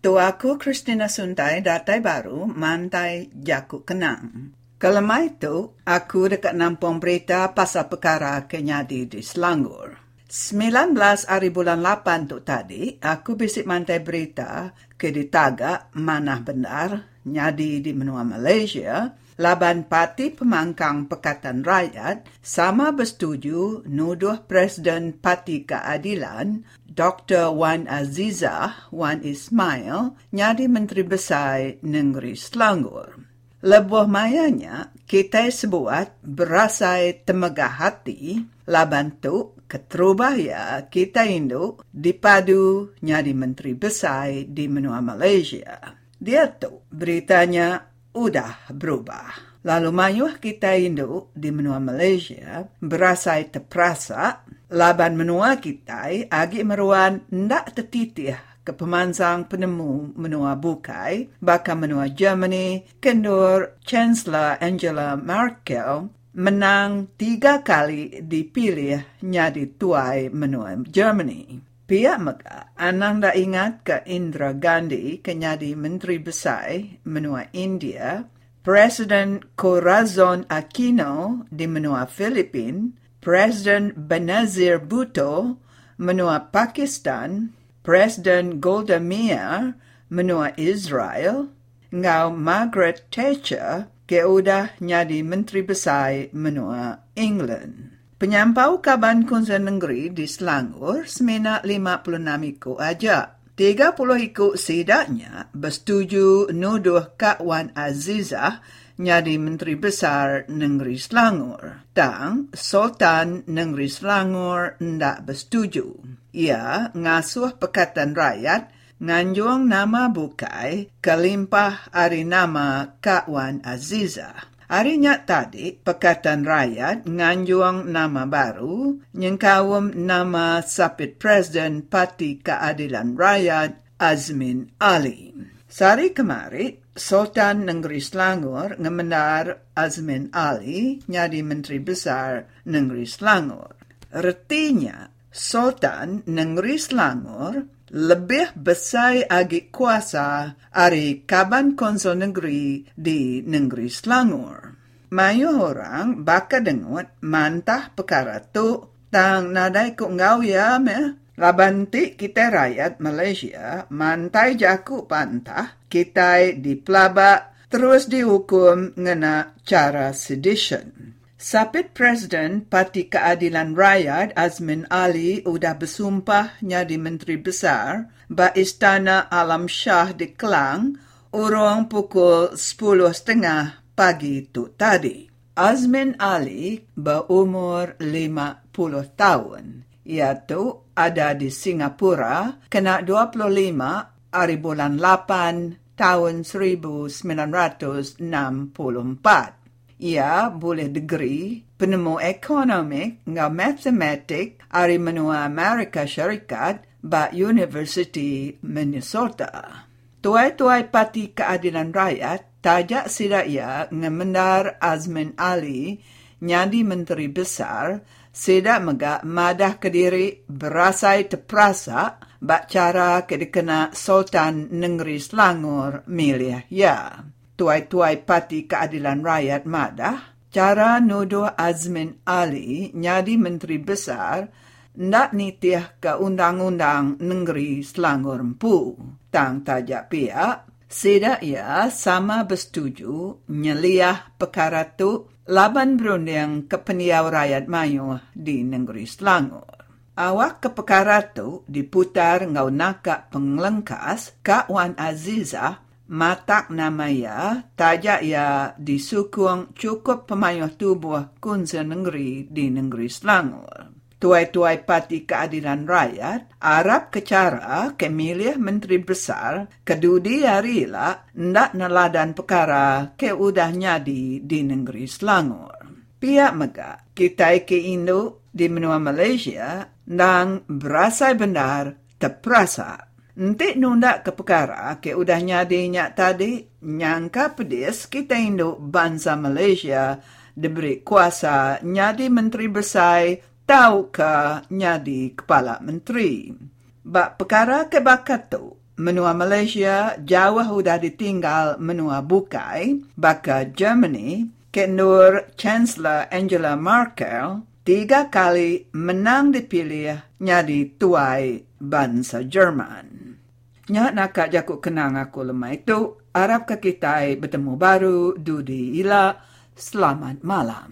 Tuaku Krishna Suntai datai baru mantai jaku kenang. Kelama itu, aku dekat nampung berita pasal perkara kenyadi di Selangor. sembilan belas hari bulan lapan tu tadi, aku bisik mantai berita ke ditagak manah benar nyadi di menua Malaysia, laban parti pemangkang Pakatan Rakyat sama bersetuju nuduh Presiden Parti Keadilan Doktor Wan Azizah Wan Ismail nyadi Menteri Besar Negeri Selangor. Lebuh mayanya, kita sebuat berasai temegah hati, laban tu keterubah ya kita induk dipadu nyari Menteri Besar di menua Malaysia. Dia tu beritanya udah berubah. Lalu mayuh kita induk di menua Malaysia berasai terperasa, laban menua kita agi meruan ndak tertitih ke pemansang penemu menua Bukai, bakal menua Germany, kendur Chancellor Angela Merkel menang tiga kali dipilih nyadi tuai menua Germany. Pihak mega, anang dah ingat ke Indira Gandhi ke nyadi Menteri Besar menua India, Presiden Corazon Aquino di menua Filipin, Presiden Benazir Bhutto menua Pakistan, President Golda Meir menua Israel, ngau Margaret Thatcher ke udah nyadi Menteri Besar menua England. Penyampau kaban kunsen negeri di Selangor semena lima puluh enam iku aja. tiga puluh iku sidaknya bersetuju nuduh Kak Wan Azizah nyadi Menteri Besar negeri Selangor. Tang Sultan negeri Selangor ndak bersetuju. Ia ngasuh Pekatan Rakyat nganjuang nama bukai kelimpah ari nama Kak Wan Azizah. Arinya tadi, Pekatan Rakyat nganjuang nama baru, nyengkawam nama sapit Presiden Parti Keadilan Rakyat Azmin Ali. Sari kemari, Sultan Negeri Selangor ngemendar Azmin Ali nyadi Menteri Besar Negeri Selangor. Artinya, Sultan Negeri Selangor lebih besar agi kuasa ari kaban konsul negeri di negeri Selangor. Mayu orang baka dengut mantah perkara tu tang nadai ku ngau ya meh. Labanti kita rakyat Malaysia mantai jaku pantah kita dipelabak terus dihukum ngena cara sedition. Sapit Presiden Parti Keadilan Rakyat Azmin Ali udah bersumpah nyadi Menteri Besar ba Istana Alam Shah di Kelang urung pukul sepuluh tiga puluh pagi tu tadi. Azmin Ali berumur lima puluh tahun. Ia tu ada di Singapura kena dua puluh lima hari bulan lapan tahun seribu sembilan ratus enam puluh empat. Ia boleh degree penemu ekonomi ngau matematik dari menua Amerika Syarikat ba University Minnesota. Tuai-tuai Parti Keadilan Rakyat tajak sida ia ngemendar Azmin Ali nyadi Menteri Besar sida mega madah Kediri berasai terperasa ba cara kedekena Sultan Negeri Selangor milih ia. Tuai-tuai Parti Keadilan Rakyat madah, cara nuduh Azmin Ali nyadi Menteri Besar ndak nitih ke Undang-Undang Negeri Selangor Empu. Tang tajak pihak, sida ia sama bersetuju nyeliah perkara tu laban berunding ke Peniau Rakyat Mayu di Negeri Selangor. Awak ke perkara tu diputar ngau nakak penglengkas Kak Wan Azizah matak nama ia, tajak ia disukung cukup pemayuh tubuh kunsen negeri di negeri Selangor. Tuai-tuai Parti Keadilan Rakyat, Arab kecara kemilih Menteri Besar, kedudi harilah ndak neladan perkara keudah nyadi di negeri Selangor. Pihak mega, kita ke Indo di menua Malaysia, nang berasai benar terperasa. Ntik nundak ke perkara ke udah nyadi nyak tadi, nyangka pedis kita induk bangsa Malaysia diberi kuasa nyadi Menteri Besar tau ke nyadi Kepala Menteri. Bak perkara kebakat tu, menua Malaysia jauh udah ditinggal menua bukai, baka Germany, ke Nur Chancellor Angela Merkel tiga kali menang dipilih nyadi tuai bangsa Jerman. Nyak nakak jakuk kenang aku lemah itu, Arab ke Kitai bertemu baru, Dudi Ila, selamat malam.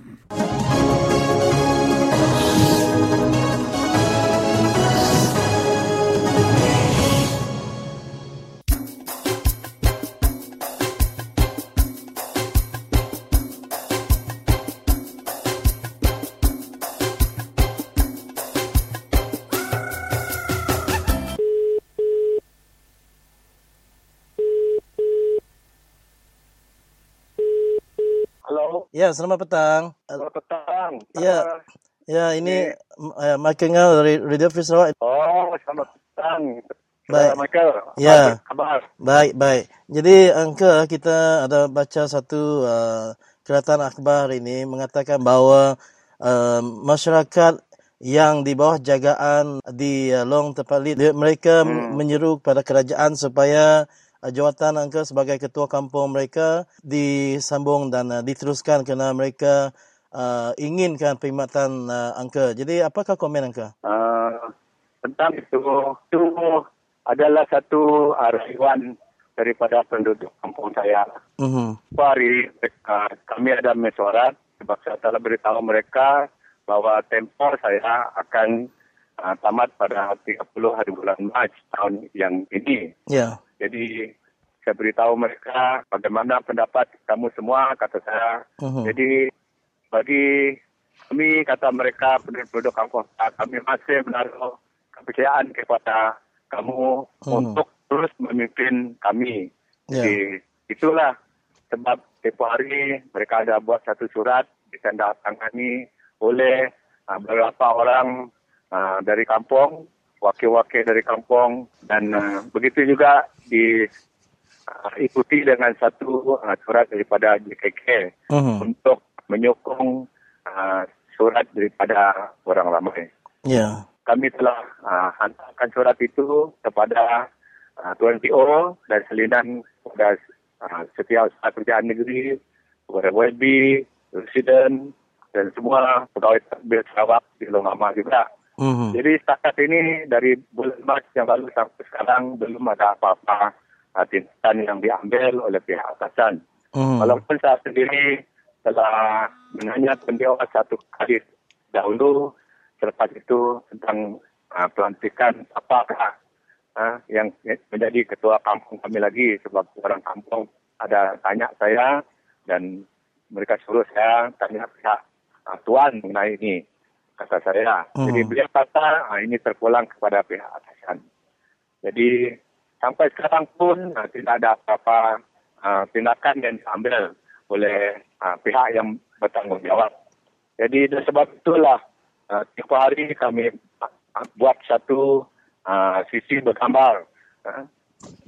Ya, selamat petang. Selamat petang. Ya, ya ini yeah. uh, Michael Ngau dari Radio Free Sarawak. Oh, selamat petang. Baik, Michael. Ya. Kabar. Baik, baik. Jadi, Angka, kita ada baca satu uh, kelihatan akhbar ini mengatakan bahawa uh, masyarakat yang di bawah jagaan di uh, Long Terpalit, mereka hmm. menyeru kepada kerajaan supaya jawatan Angka sebagai ketua kampung mereka disambung dan uh, diteruskan kerana mereka uh, inginkan perkhidmatan uh, Angka. Jadi apakah komen Angka? Uh, tentang itu, itu adalah satu rayuan daripada penduduk kampung saya. Uh-huh. Hari uh, kami ada mesyuarat, sebab saya telah beritahu mereka bahwa tempor saya akan uh, tamat pada tiga puluh hari bulan Mac tahun yang ini. Yeah. Jadi saya beritahu mereka bagaimana pendapat kamu semua, kata saya. Uh-huh. Jadi bagi kami, kata mereka, penduduk kampung kami masih menaruh kepercayaan kepada kamu uh-huh. untuk terus memimpin kami. Yeah. Jadi itulah sebab tempoh hari mereka ada buat satu surat ditandatangani oleh uh, beberapa orang uh, dari kampung, wakil-wakil dari kampung, dan uh, begitu juga di uh, ikuti dengan satu uh, surat daripada J K K uh-huh. untuk menyokong uh, surat daripada orang ramai. Yeah. Kami telah uh, hantarkan surat itu kepada Uh, Tuan P O dan salinan kepada uh, setiap Ustaz Kerjaan Negeri, kepada W B, Residen dan semua pegawai tadbir Sarawak di Longga Mah juga. Mm-hmm. Jadi setakat ini dari bulan Mac yang lalu sampai sekarang belum ada apa-apa uh, tindakan yang diambil oleh pihak atasan. Mm-hmm. Walaupun saya sendiri telah menanya beliau satu kali dahulu, selepas itu tentang uh, pelantikan apakah Uh, yang menjadi ketua kampung kami lagi, sebab orang kampung ada tanya saya dan mereka suruh saya tanya pihak uh, tuan mengenai ini, kata saya. Uh-huh. Jadi beliau kata uh, ini terpulang kepada pihak atasan. Jadi sampai sekarang pun uh, tidak ada apa-apa uh, tindakan yang diambil oleh uh, pihak yang bertanggungjawab. Jadi sebab itulah uh, tiap hari kami uh, buat satu Uh, sisi bergambar uh,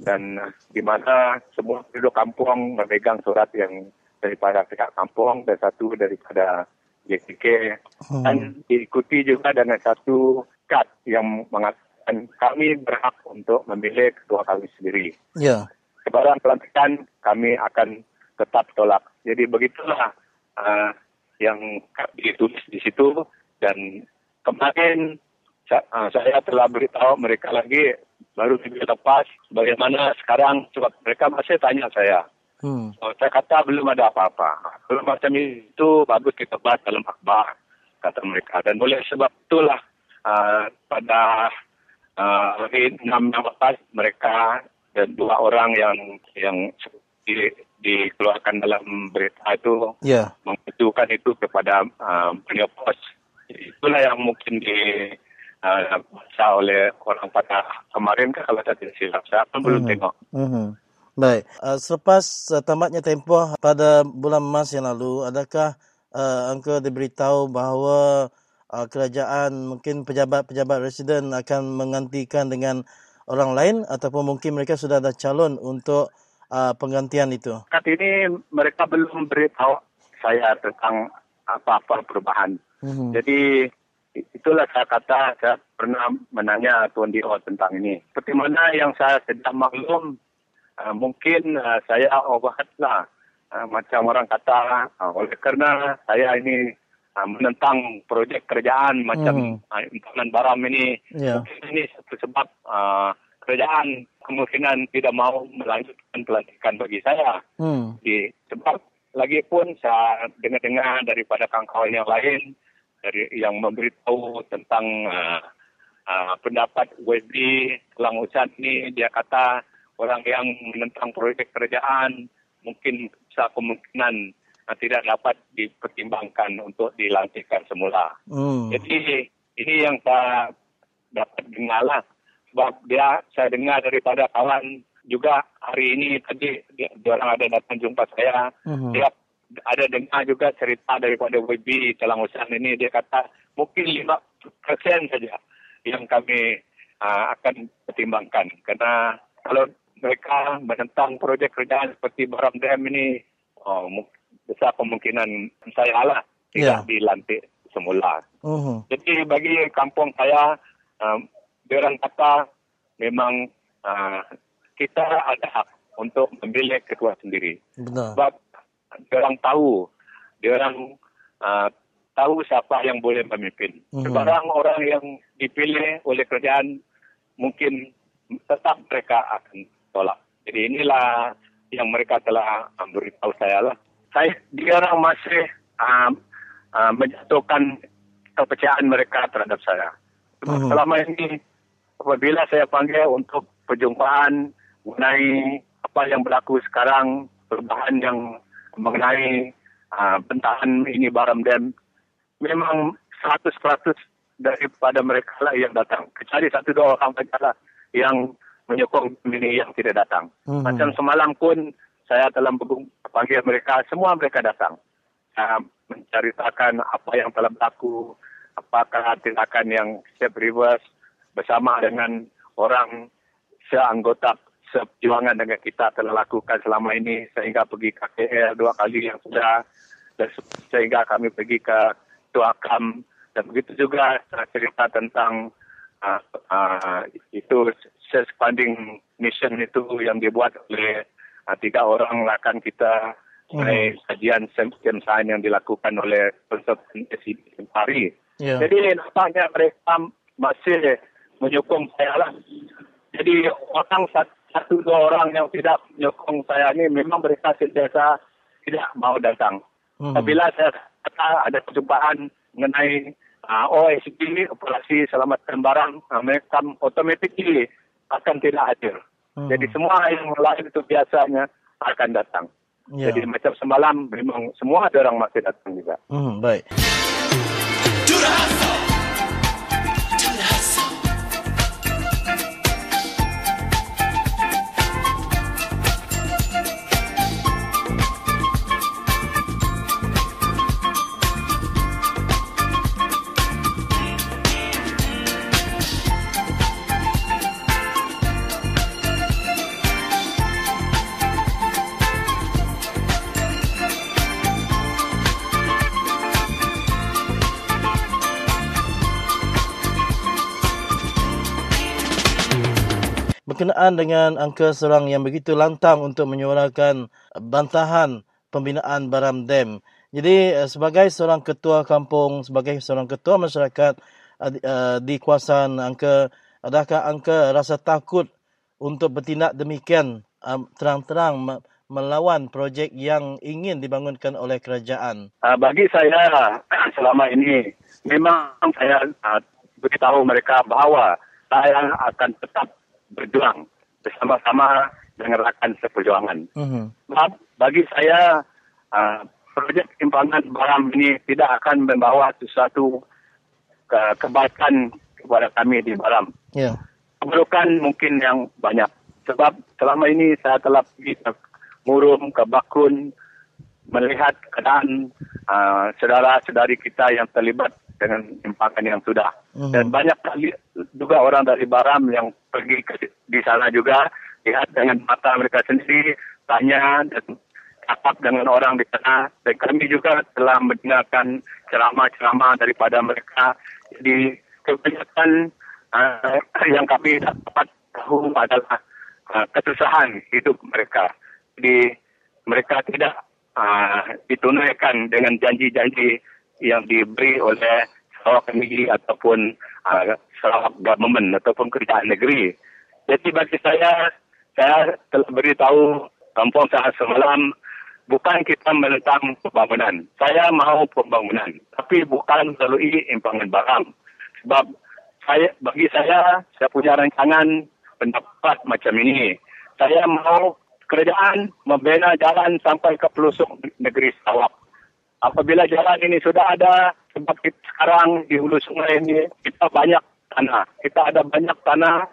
dan uh, di mana semua penduduk kampung memegang surat yang daripada pihak kampung dan satu daripada J K K hmm. dan diikuti juga dengan satu kad yang mengatakan kami berhak untuk memilih ketua kami sendiri. Yeah. Sebarang pelantikan kami akan tetap tolak. Jadi begitulah uh, yang ditulis di situ, dan kemarin saya telah beritahu mereka lagi baru minggu lepas bagaimana sekarang, sebab mereka masih tanya saya. Hmm. So, saya kata belum ada apa-apa. Kalau macam itu bagus kita bahas dalam akhbar, kata mereka. Dan oleh sebab itulah uh, pada uh, hari enam lepas mereka dan dua orang yang yang di, dikeluarkan dalam berita itu yeah. mengajukan itu kepada uh, Borneo Pos. Itulah yang mungkin di Uh, saya oleh orang pada kemarin kan, kalau saya tidak silap, saya pun belum mm-hmm. tengok. Mm-hmm. Baik, uh, selepas uh, tamatnya tempoh pada bulan Mac yang lalu, adakah uh, Angka diberitahu bahawa uh, kerajaan mungkin pejabat-pejabat residen akan menggantikan dengan orang lain, ataupun mungkin mereka sudah ada calon untuk uh, penggantian itu? Kat ini mereka belum beritahu saya tentang apa-apa perubahan. Mm-hmm. Jadi itulah saya kata, saya pernah menanya Tuan D O tentang ini. Seperti mana yang saya sedang maklum, uh, mungkin uh, saya overheadlah. Uh, macam orang kata, uh, oleh kerana saya ini uh, menentang projek kerajaan macam hmm. uh, Impanan Baram ini. Yeah. Ini satu sebab uh, kerajaan kemungkinan tidak mahu melanjutkan pelantikan bagi saya. Hmm. Jadi, sebab lagi pun saya dengar-dengar daripada kawan-kawan yang lain, dari yang memberitahu tentang uh, uh, pendapat W B Telang Usan ini, dia kata orang yang menentang projek kerajaan mungkin besar kemungkinan uh, tidak dapat dipertimbangkan untuk dilantikkan semula. Hmm. Jadi ini yang saya dapat dengarlah, sebab dia saya dengar daripada kawan juga hari ini tadi dia, dia orang ada datang jumpa saya. Hmm. Dia ada dengar juga cerita daripada W B Telang Usan ini, dia kata mungkin lima peratus saja yang kami uh, akan pertimbangkan. Karena kalau mereka menentang projek kerjaan seperti Baram Dam ini, oh, besar kemungkinan saya lah tidak yeah. dilantik semula. Uh-huh. Jadi bagi kampung saya, um, diorang kata memang uh, kita ada hak untuk memilih ketua sendiri. Benar. Sebab diorang tahu, diorang uh, tahu siapa yang boleh memimpin. Mm-hmm. Sebarang orang yang dipilih oleh kerajaan mungkin tetap mereka akan tolak. Jadi inilah yang mereka telah beritahu saya lah. Saya dia masih uh, uh, menjatuhkan kepercayaan mereka terhadap saya. Mm-hmm. Selama ini apabila saya panggil untuk perjumpaan mengenai apa yang berlaku sekarang, perubahan yang mengenai uh, bentahan ini Baram Dam, memang seratus peratus daripada mereka lah yang datang. Kecuali satu dua orang saja yang menyokong ini yang tidak datang. Mm-hmm. Macam semalam pun saya telah panggil mereka, semua mereka datang. Uh, menceritakan apa yang telah berlaku, apakah tindakan yang step reverse bersama dengan orang seanggota seperjuangan dengan kita telah lakukan selama ini sehingga pergi ke K L dua kali yang sudah, dan sehingga kami pergi ke Tuakam, dan begitu juga cerita tentang uh, uh, itu self-funding mission itu yang dibuat oleh uh, tiga orang rakan kita dari mm-hmm. kajian stem sains yang dilakukan oleh Konsultan S I B Sempari. Yeah. Jadi nampaknya mereka masih menyokong saya lah. Jadi orang satu Satu dua orang yang tidak menyokong saya ini memang mereka sentiasa tidak mau datang. Hmm. Apabila saya kata ada perjumpaan mengenai uh, O S B, operasi selamatkan barang, uh, mereka automatically akan tidak hadir. Hmm. Jadi semua yang lain itu biasanya akan datang. Yeah. Jadi macam semalam memang semua ada orang masih datang juga. Hmm, baik. Berkenaan dengan angka serang yang begitu lantang untuk menyuarakan bantahan pembinaan Baram Dam. Jadi sebagai seorang ketua kampung, sebagai seorang ketua masyarakat uh, di kawasan angka, adakah angka rasa takut untuk bertindak demikian uh, terang-terang melawan projek yang ingin dibangunkan oleh kerajaan? Uh, bagi saya selama ini memang saya uh, beritahu mereka bahawa saya akan tetap berjuang bersama-sama dengan rakan seperjuangan. Uh-huh. Bagi saya, uh, projek timbangan Baram ini tidak akan membawa sesuatu ke- kebaikan kepada kami di Baram. Yeah. Keburukan mungkin yang banyak. Sebab selama ini saya telah pergi ke Murum, ke Bakun, melihat keadaan uh, saudara-saudari kita yang terlibat dengan timbangan yang sudah. Uh-huh. Dan banyak kali juga orang dari Baram yang pergi ke, di sana juga, lihat dengan mata mereka sendiri, tanya dan cakap dengan orang di sana. Dan kami juga telah mendengarkan ceramah-ceramah daripada mereka. Jadi kebanyakan uh, yang kami dapat tahu adalah uh, kesusahan hidup mereka. Jadi mereka tidak uh, ditunaikan dengan janji-janji yang diberi oleh Sarawak Negeri ataupun uh, Sarawak Government ataupun kerajaan negeri. Jadi bagi saya, saya telah beritahu kampung saya semalam, bukan kita menentang pembangunan. Saya mahu pembangunan, tapi bukan melalui impangan barang. Sebab saya, bagi saya, saya punya rancangan pendapat macam ini. Saya mahu kerajaan membina jalan sampai ke pelosok negeri Sarawak. Apabila jalan ini sudah ada, sebab kita sekarang di hulu sungai ini, kita banyak tanah. Kita ada banyak tanah,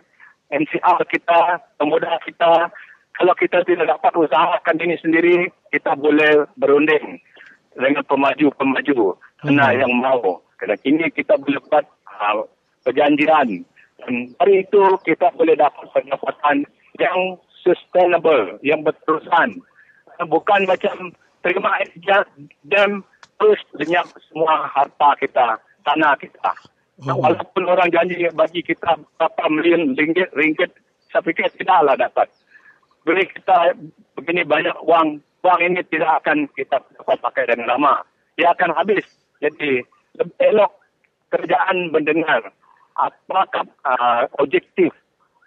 N C R kita, pemuda kita. Kalau kita tidak dapat usahakan ini sendiri, kita boleh berunding dengan pemaju-pemaju. Mana hmm. yang mau. Kerana ini kita boleh buat uh, perjanjian. Dan dari itu, kita boleh dapat pendapatan yang sustainable, yang berterusan. Bukan macam terima jam terus lenyap semua harta kita, tanah kita. Nah, walaupun orang janji bagi kita berapa million ringgit, ringgit saya fikir tidaklah dapat. Bila kita begini banyak wang, wang ini tidak akan kita dapat pakai dengan lama. Dia akan habis. Jadi lebih elok kerjaan mendengar apa uh, objektif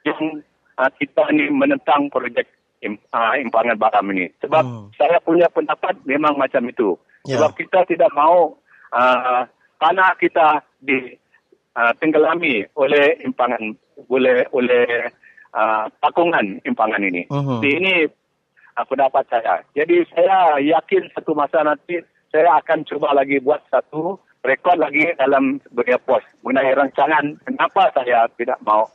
yang uh, kita ni menentang projek im, uh, impangan Baram ini. Sebab hmm. saya punya pendapat memang macam itu. Yeah. Sebab kita tidak mahu uh, tanah kita di uh, tenggelami oleh impangan oleh oleh uh, pakungan impangan ini. Uh-huh. Jadi ini uh, pendapat saya. Jadi saya yakin satu masa nanti saya akan cuba lagi buat satu rekod lagi dalam sebagai pos mengenai rancangan kenapa saya tidak mahu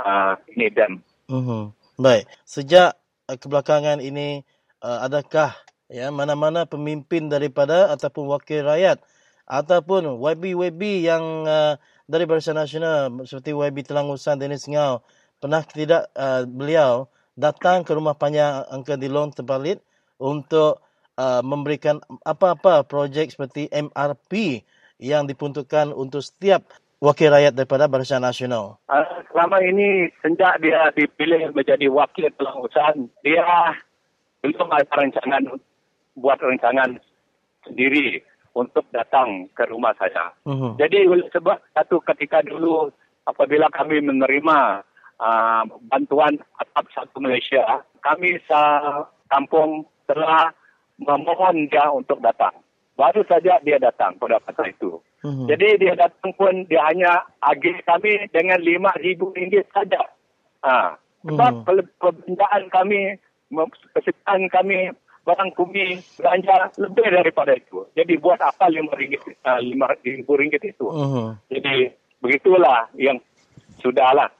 uh, ini dam. Uh-huh. Baik, sejak uh, kebelakangan ini uh, adakah ya mana-mana pemimpin daripada ataupun wakil rakyat ataupun Y B Y B yang uh, dari Barisan Nasional seperti Y B Telang Usan, Dennis Ngau, pernah tidak uh, beliau datang ke rumah panjang Angka Dilon Terbalit untuk Uh, memberikan apa-apa projek seperti M R P yang diperuntukkan untuk setiap wakil rakyat daripada Barisan Nasional? Uh, selama ini, sejak dia dipilih menjadi wakil Telang Usan, dia belum ada rancangan, buat rancangan sendiri untuk datang ke rumah saya. Uh-huh. Jadi, sebab satu ketika dulu, apabila kami menerima uh, bantuan atap satu Malaysia, kami sekampung telah memohon dia untuk datang. Baru saja dia datang pada masa itu. Uh-huh. Jadi dia datang pun dia hanya agih kami dengan lima ribu ringgit saja. Ha. Sebab uh-huh. perbendaan kami, persediaan kami, barang kumi, belanja lebih daripada itu. Jadi buat apa lima ribu ringgit, lima ribu ringgit itu? Uh-huh. Jadi begitulah yang sudahlah.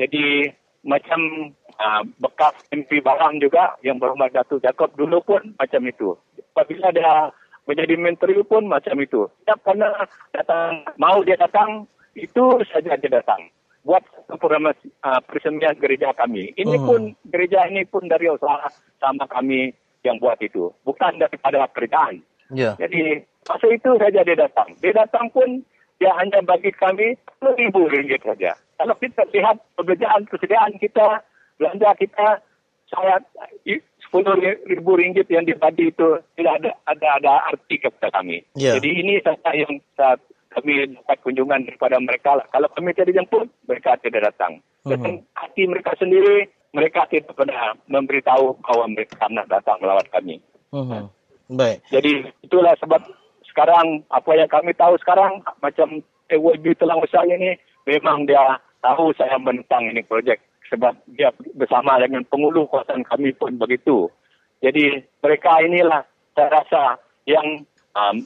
Jadi macam Uh, bekas M P Baram juga yang berhormat Datuk Jacob dulu pun macam itu. Apabila dia menjadi menteri pun macam itu. Dia pernah datang, mau dia datang, itu saja dia datang. Buat program uh, persembunyian gereja kami. Ini uh-huh. pun, gereja ini pun dari usaha sama kami yang buat itu. Bukan daripada kerjaan. Yeah. Jadi, masa itu saja dia datang. Dia datang pun, dia hanya bagi kami sepuluh ribu ringgit saja. Kalau kita lihat perbezaan persediaan kita, belanja kita, saya sepuluh ribu ringgit yang dibagi itu tidak ada ada, ada arti kepada kami. Yeah. Jadi ini saja yang saat kami dapat kunjungan daripada mereka. Kalau kami tidak dijemput, mereka tidak datang. Dengan mm-hmm. hati mereka sendiri, mereka tidak pernah memberitahu bahawa mereka pernah datang melawat kami. Mm-hmm. Baik. Jadi itulah sebab sekarang apa yang kami tahu sekarang macam E W B Telang Usan ini memang dia tahu saya menentang ini projek. Sebab dia bersama dengan penghulu kawasan kami pun begitu. Jadi mereka inilah saya rasa yang um,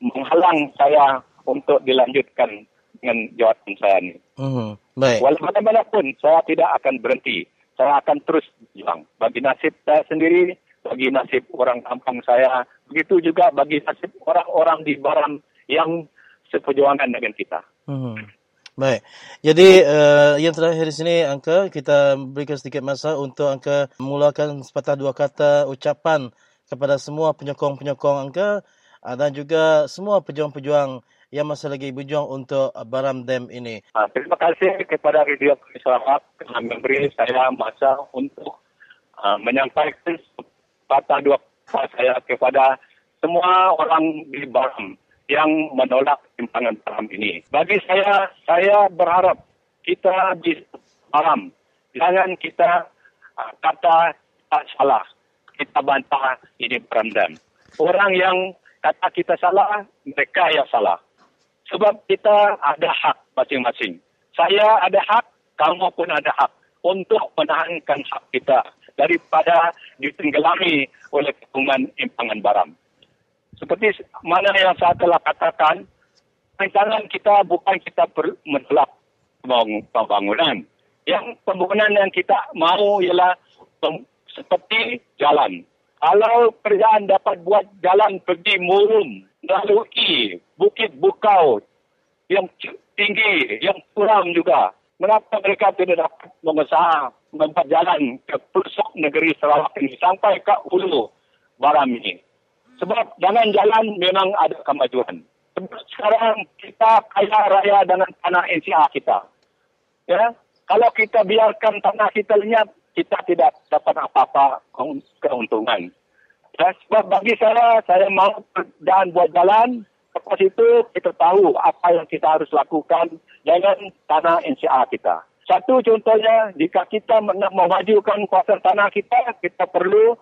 menghalang saya untuk dilanjutkan dengan jawatan saya ini. Uh-huh. Baik. Walau mana-mana pun saya tidak akan berhenti. Saya akan terus berjuang. Bagi nasib saya sendiri, bagi nasib orang kampung saya. Begitu juga bagi nasib orang-orang di Baram yang seperjuangan dengan kita. Uh-huh. Baik. Jadi uh, yang terakhir di sini Angka, kita berikan sedikit masa untuk Angka memulakan sepatah dua kata ucapan kepada semua penyokong-penyokong Angka uh, dan juga semua pejuang-pejuang yang masih lagi berjuang untuk Baram Dam ini. Uh, terima kasih kepada Radio Free Sarawak yang memberi saya masa untuk uh, menyampaikan sepatah dua kata saya kepada semua orang di Baram yang menolak impangan Baram ini. Bagi saya, saya berharap kita di Baram, jangan kita uh, kata tak salah, kita bantah ini Baram Dam. Orang yang kata kita salah, mereka yang salah. Sebab kita ada hak masing-masing. Saya ada hak, kamu pun ada hak untuk menahankan hak kita daripada ditenggelami oleh kepungan impangan Baram. Seperti mana yang saya telah katakan, rancangan kita bukan kita menolak pembangunan. Yang pembangunan yang kita mahu ialah pem, seperti jalan. Kalau kerjaan dapat buat jalan pergi Murum, melalui Bukit Bukau yang tinggi, yang curam juga. Kenapa mereka tidak dapat mengusaha membuat jalan ke pelosok negeri Sarawak ini sampai ke hulu Baram ini? Sebab dengan jalan memang ada kemajuan. Sebab sekarang kita kaya raya dengan tanah N C R kita. Ya, kalau kita biarkan tanah kita lenyap, kita tidak dapat apa-apa keuntungan. Ya, sebab bagi saya, saya mahu kerjaan buat jalan, Lepas itu kita tahu apa yang kita harus lakukan dengan tanah N C R kita. Satu contohnya, jika kita memajukan kawasan tanah kita, kita perlu,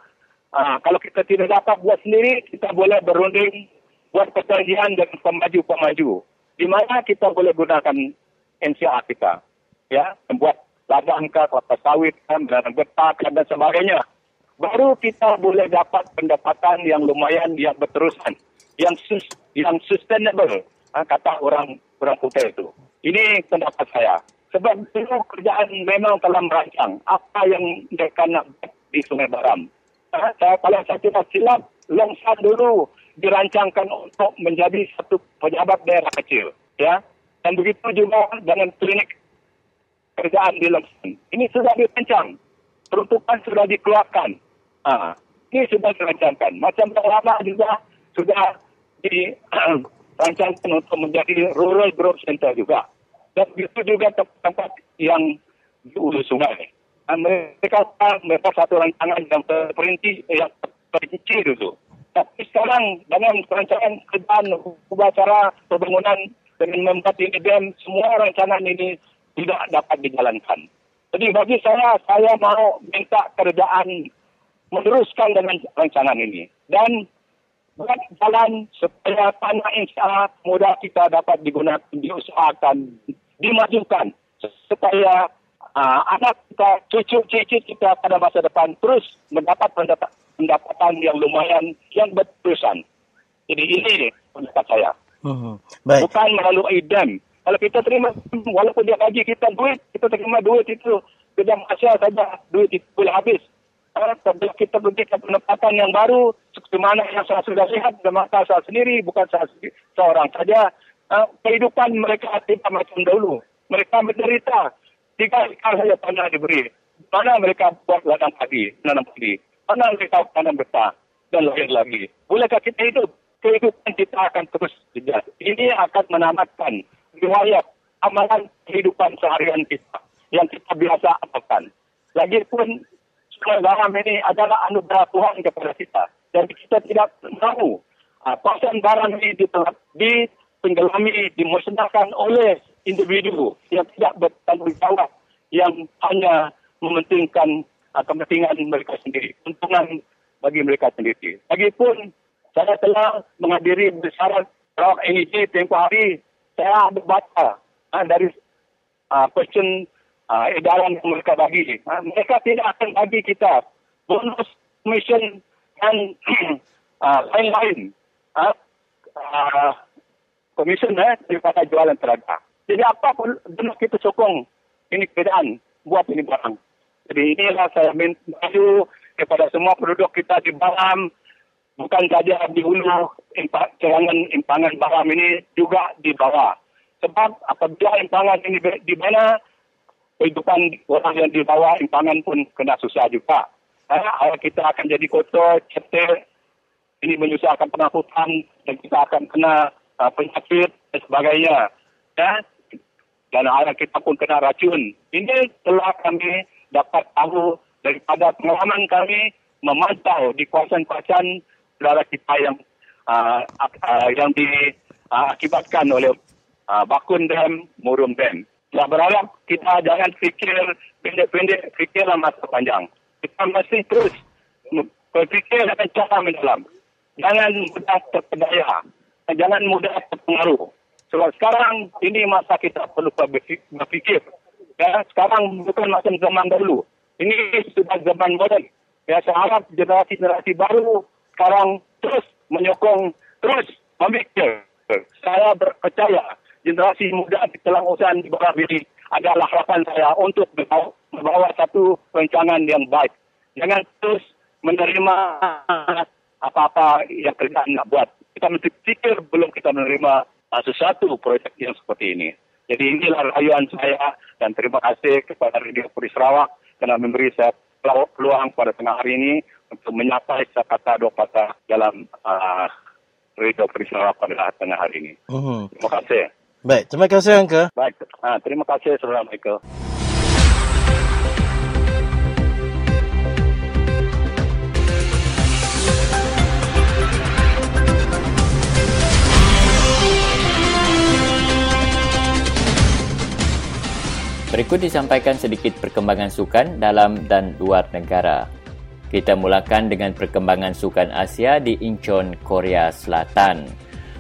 uh, kalau kita tidak dapat buat sendiri, kita boleh berunding buat perjanjian dengan pemaju-pemaju. Di mana kita boleh gunakan N C R kita. Ya, membuat ladang ke, kelapa sawit, ladang getah dan sebagainya. Baru kita boleh dapat pendapatan yang lumayan, yang berterusan, yang sus, yang sustainable, ha, kata orang orang putih itu. Ini pendapat saya. Sebab dulu kerjaan memang telah merancang apa yang mereka nak di Sungai Baram. Ha, saya, kalau saya tidak silap, Longsan dulu dirancangkan untuk menjadi satu pejabat daerah kecil. Ya. Dan begitu juga dengan klinik kerjaan di Longsan. Ini sudah dirancang. Peruntukan sudah dikeluarkan. Ha, ini sudah dirancangkan. Macam lama juga sudah dirancangkan untuk menjadi rural growth center juga. Dan begitu juga tempat-tempat yang di ulu sungai. Mereka mereka satu rancangan yang terperinci, yang terperinci dulu. Tapi sekarang dengan perancangan kerjaan, ubah cara pembangunan dengan membuat ini dan semua rancangan ini tidak dapat dijalankan. Jadi bagi saya, saya mau minta kerjaan meneruskan dengan rancangan ini. Dan buat jalan supaya tanah insya mudah kita dapat digunakan, diusahakan, dimajukan supaya uh, anak kita, cucu-cucu kita pada masa depan terus mendapat pendapatan yang lumayan, yang berterusan. Jadi ini pendapat saya. Uh-huh. Baik. Bukan melalui dam. Kalau kita terima, walaupun dia bagi kita duit, kita terima duit itu, kerja masyarakat saja, duit itu boleh habis. Kalau kita berikan pendapatan yang baru, mana yang saya sudah lihat, mata saya sendiri, bukan saya seorang saja, uh, kehidupan mereka tidak macam dahulu. Mereka menderita. Tiga kali saja tanah diberi. Mana mereka buat ladang padi, nanam padi. Mana mereka tanam getah dan lain lagi. Bolehkah kita hidup? Kehidupan kita akan terus berjalan. Ini akan menamatkan riwayat amalan kehidupan seharian kita yang kita biasa amalkan. Lagipun Baram ini adalah anugerah Tuhan kepada kita. Dan kita tidak tahu kawasan uh, Baram ini ditenggelami, dimusnahkan oleh individu yang tidak bertanggung jawab, yang hanya mementingkan uh, kepentingan mereka sendiri, keuntungan bagi mereka sendiri. Lagipun saya telah menghadiri besaran Sarawak N E J tempoh hari, saya ada baca uh, dari uh, question uh, edaran yang mereka bagi. Uh, mereka tidak akan bagi kita bonus commission dan uh, lain-lain uh, uh, komisen eh, daripada jualan teraga. Jadi apa pun kita sokong ini keadaan buat ini barang. Jadi inilah saya minta kepada semua penduduk kita di Baram, bukan saja di hulu cerangan impangan Baram ini, juga di bawah. Sebab apabila impangan ini di mana, kehidupan orang yang di bawah impangan pun kena susah juga. Air kita akan jadi kotor, cetek, ini menyusahkan pengangkutan dan kita akan kena uh, penyakit dan sebagainya. Ya? Dan air kita pun kena racun. Ini telah kami dapat tahu daripada pengalaman kami memantau di kawasan-kawasan saudara kita yang uh, uh, yang diakibatkan uh, oleh uh, Bakun Dam, Murum Dam. Saya berharap kita jangan fikir pendek-pendek, fikirlah masa panjang. Kita masih terus berfikir dengan cara mendalam. Jangan mudah terpedaya. Jangan mudah terpengaruh. Sebab sekarang ini masa kita perlu berfikir. Ya, sekarang bukan macam zaman dahulu. Ini sudah zaman modern. Ya, saya harap generasi-generasi baru sekarang terus menyokong, terus memikir. Saya percaya generasi muda di Telang Usan di Baram ini adalah harapan saya untuk berbawa, membawa satu rancangan yang baik. Jangan terus menerima apa-apa yang kerjaan nak buat. Kita mesti fikir belum kita menerima uh, sesuatu projek yang seperti ini. Jadi inilah rayuan saya dan terima kasih kepada Radio Free Sarawak kerana memberi saya peluang pada tengah hari ini untuk menyapai kata dua kata dalam uh, Radio Free Sarawak pada tengah hari ini. Uhum. Terima kasih. Baik, terima kasih Angka. Baik, uh, terima kasih Saudara Michael. Berikut disampaikan sedikit perkembangan sukan dalam dan luar negara. Kita mulakan dengan perkembangan sukan Asia di Incheon, Korea Selatan.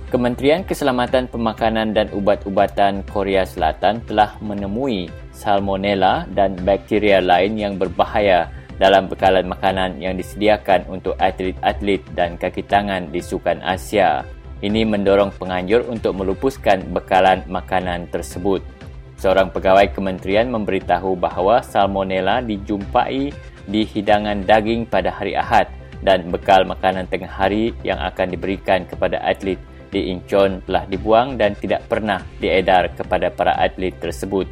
Kementerian Keselamatan Pemakanan dan Ubat-Ubatan Korea Selatan telah menemui salmonella dan bakteria lain yang berbahaya dalam bekalan makanan yang disediakan untuk atlet-atlet dan kaki tangan di sukan Asia. Ini mendorong penganjur untuk melupuskan bekalan makanan tersebut. Seorang pegawai kementerian memberitahu bahawa salmonella dijumpai di hidangan daging pada hari Ahad dan bekal makanan tengah hari yang akan diberikan kepada atlet di Incheon telah dibuang dan tidak pernah diedar kepada para atlet tersebut.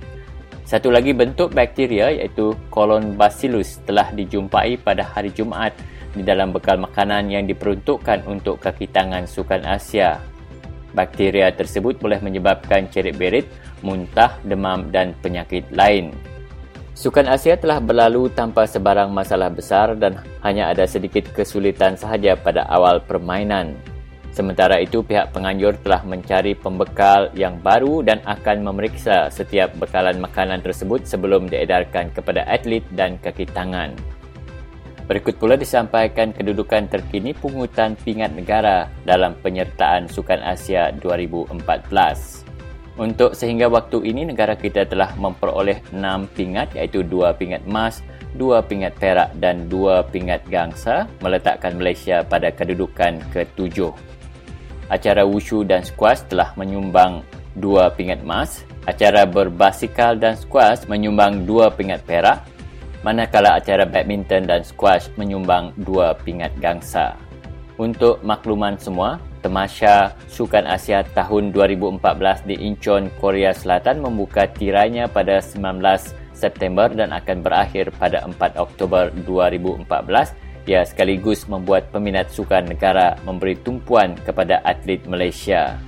Satu lagi bentuk bakteria iaitu Colonbacillus telah dijumpai pada hari Jumaat di dalam bekal makanan yang diperuntukkan untuk kaki tangan sukan Asia. Bakteria tersebut boleh menyebabkan ceret-beret, muntah, demam dan penyakit lain. Sukan Asia telah berlalu tanpa sebarang masalah besar dan hanya ada sedikit kesulitan sahaja pada awal permainan. Sementara itu, pihak penganjur telah mencari pembekal yang baru dan akan memeriksa setiap bekalan makanan tersebut sebelum diedarkan kepada atlet dan kaki tangan. Berikut pula disampaikan kedudukan terkini pungutan pingat negara dalam penyertaan Sukan Asia dua ribu empat belas. Untuk sehingga waktu ini, negara kita telah memperoleh enam pingat iaitu dua pingat emas, dua pingat perak dan dua pingat gangsa, meletakkan Malaysia pada kedudukan ketujuh. Acara wushu dan squash telah menyumbang dua pingat emas, acara berbasikal dan squash menyumbang dua pingat perak, manakala acara badminton dan squash menyumbang dua pingat gangsa. Untuk makluman semua, Temasya Sukan Asia tahun dua ribu empat belas di Incheon, Korea Selatan membuka tirainya pada sembilan belas September dan akan berakhir pada empat Oktober dua ribu empat belas. Ia sekaligus membuat peminat sukan negara memberi tumpuan kepada atlet Malaysia.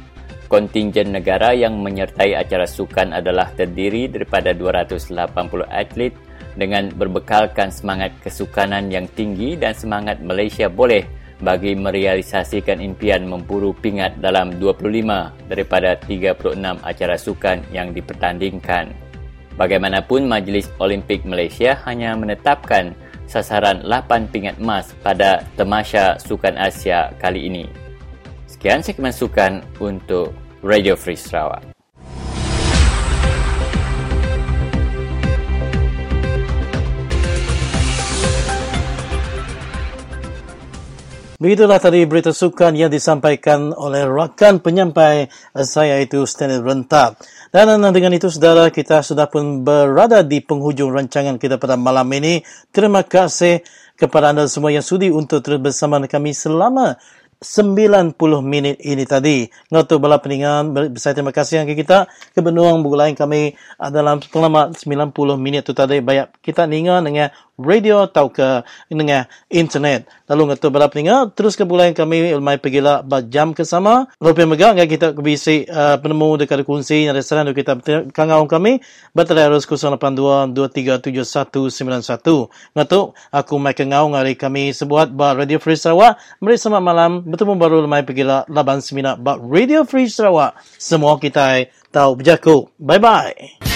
Kontingen negara yang menyertai acara sukan adalah terdiri daripada dua ratus lapan puluh atlet dengan berbekalkan semangat kesukanan yang tinggi dan semangat Malaysia boleh bagi merealisasikan impian memburu pingat dalam dua puluh lima daripada tiga puluh enam acara sukan yang dipertandingkan. Bagaimanapun, Majlis Olimpik Malaysia hanya menetapkan sasaran lapan pingat emas pada Temasya Sukan Asia kali ini. Sekian segmen sukan untuk Radio Free Sarawak. Begitulah tadi berita sukan yang disampaikan oleh rakan penyampai saya itu Stanley Rentap. Dan dengan itu, saudara, kita sudah pun berada di penghujung rancangan kita pada malam ini. Terima kasih kepada anda semua yang sudi untuk terus bersama kami selama sembilan puluh minit ini tadi. Ngotu bala peningan, saya terima kasih yang kita kebenuang bugulain kami dalam selama sembilan puluh minit tu tadi. Banyak kita ningan dengan radio atau ke dengan internet. Lalu ngotu bala peningan, terus kebugulain kami ilmai pergilah jam ke sama. Rupiah megang, kita kebisi uh, penemu dekat kunci yang restoran tu kita kangau kami. Baterai harus kosong lapan dua dua tiga tujuh satu sembilan satu. Ngotu, aku maik kangau ngari kami sebuat bar Radio Free Sarawak. Mari selamat malam. Bertemu baru lemai pergilah laban semina bak Radio Free Sarawak. Semua kita tahu berjaku. Bye-bye.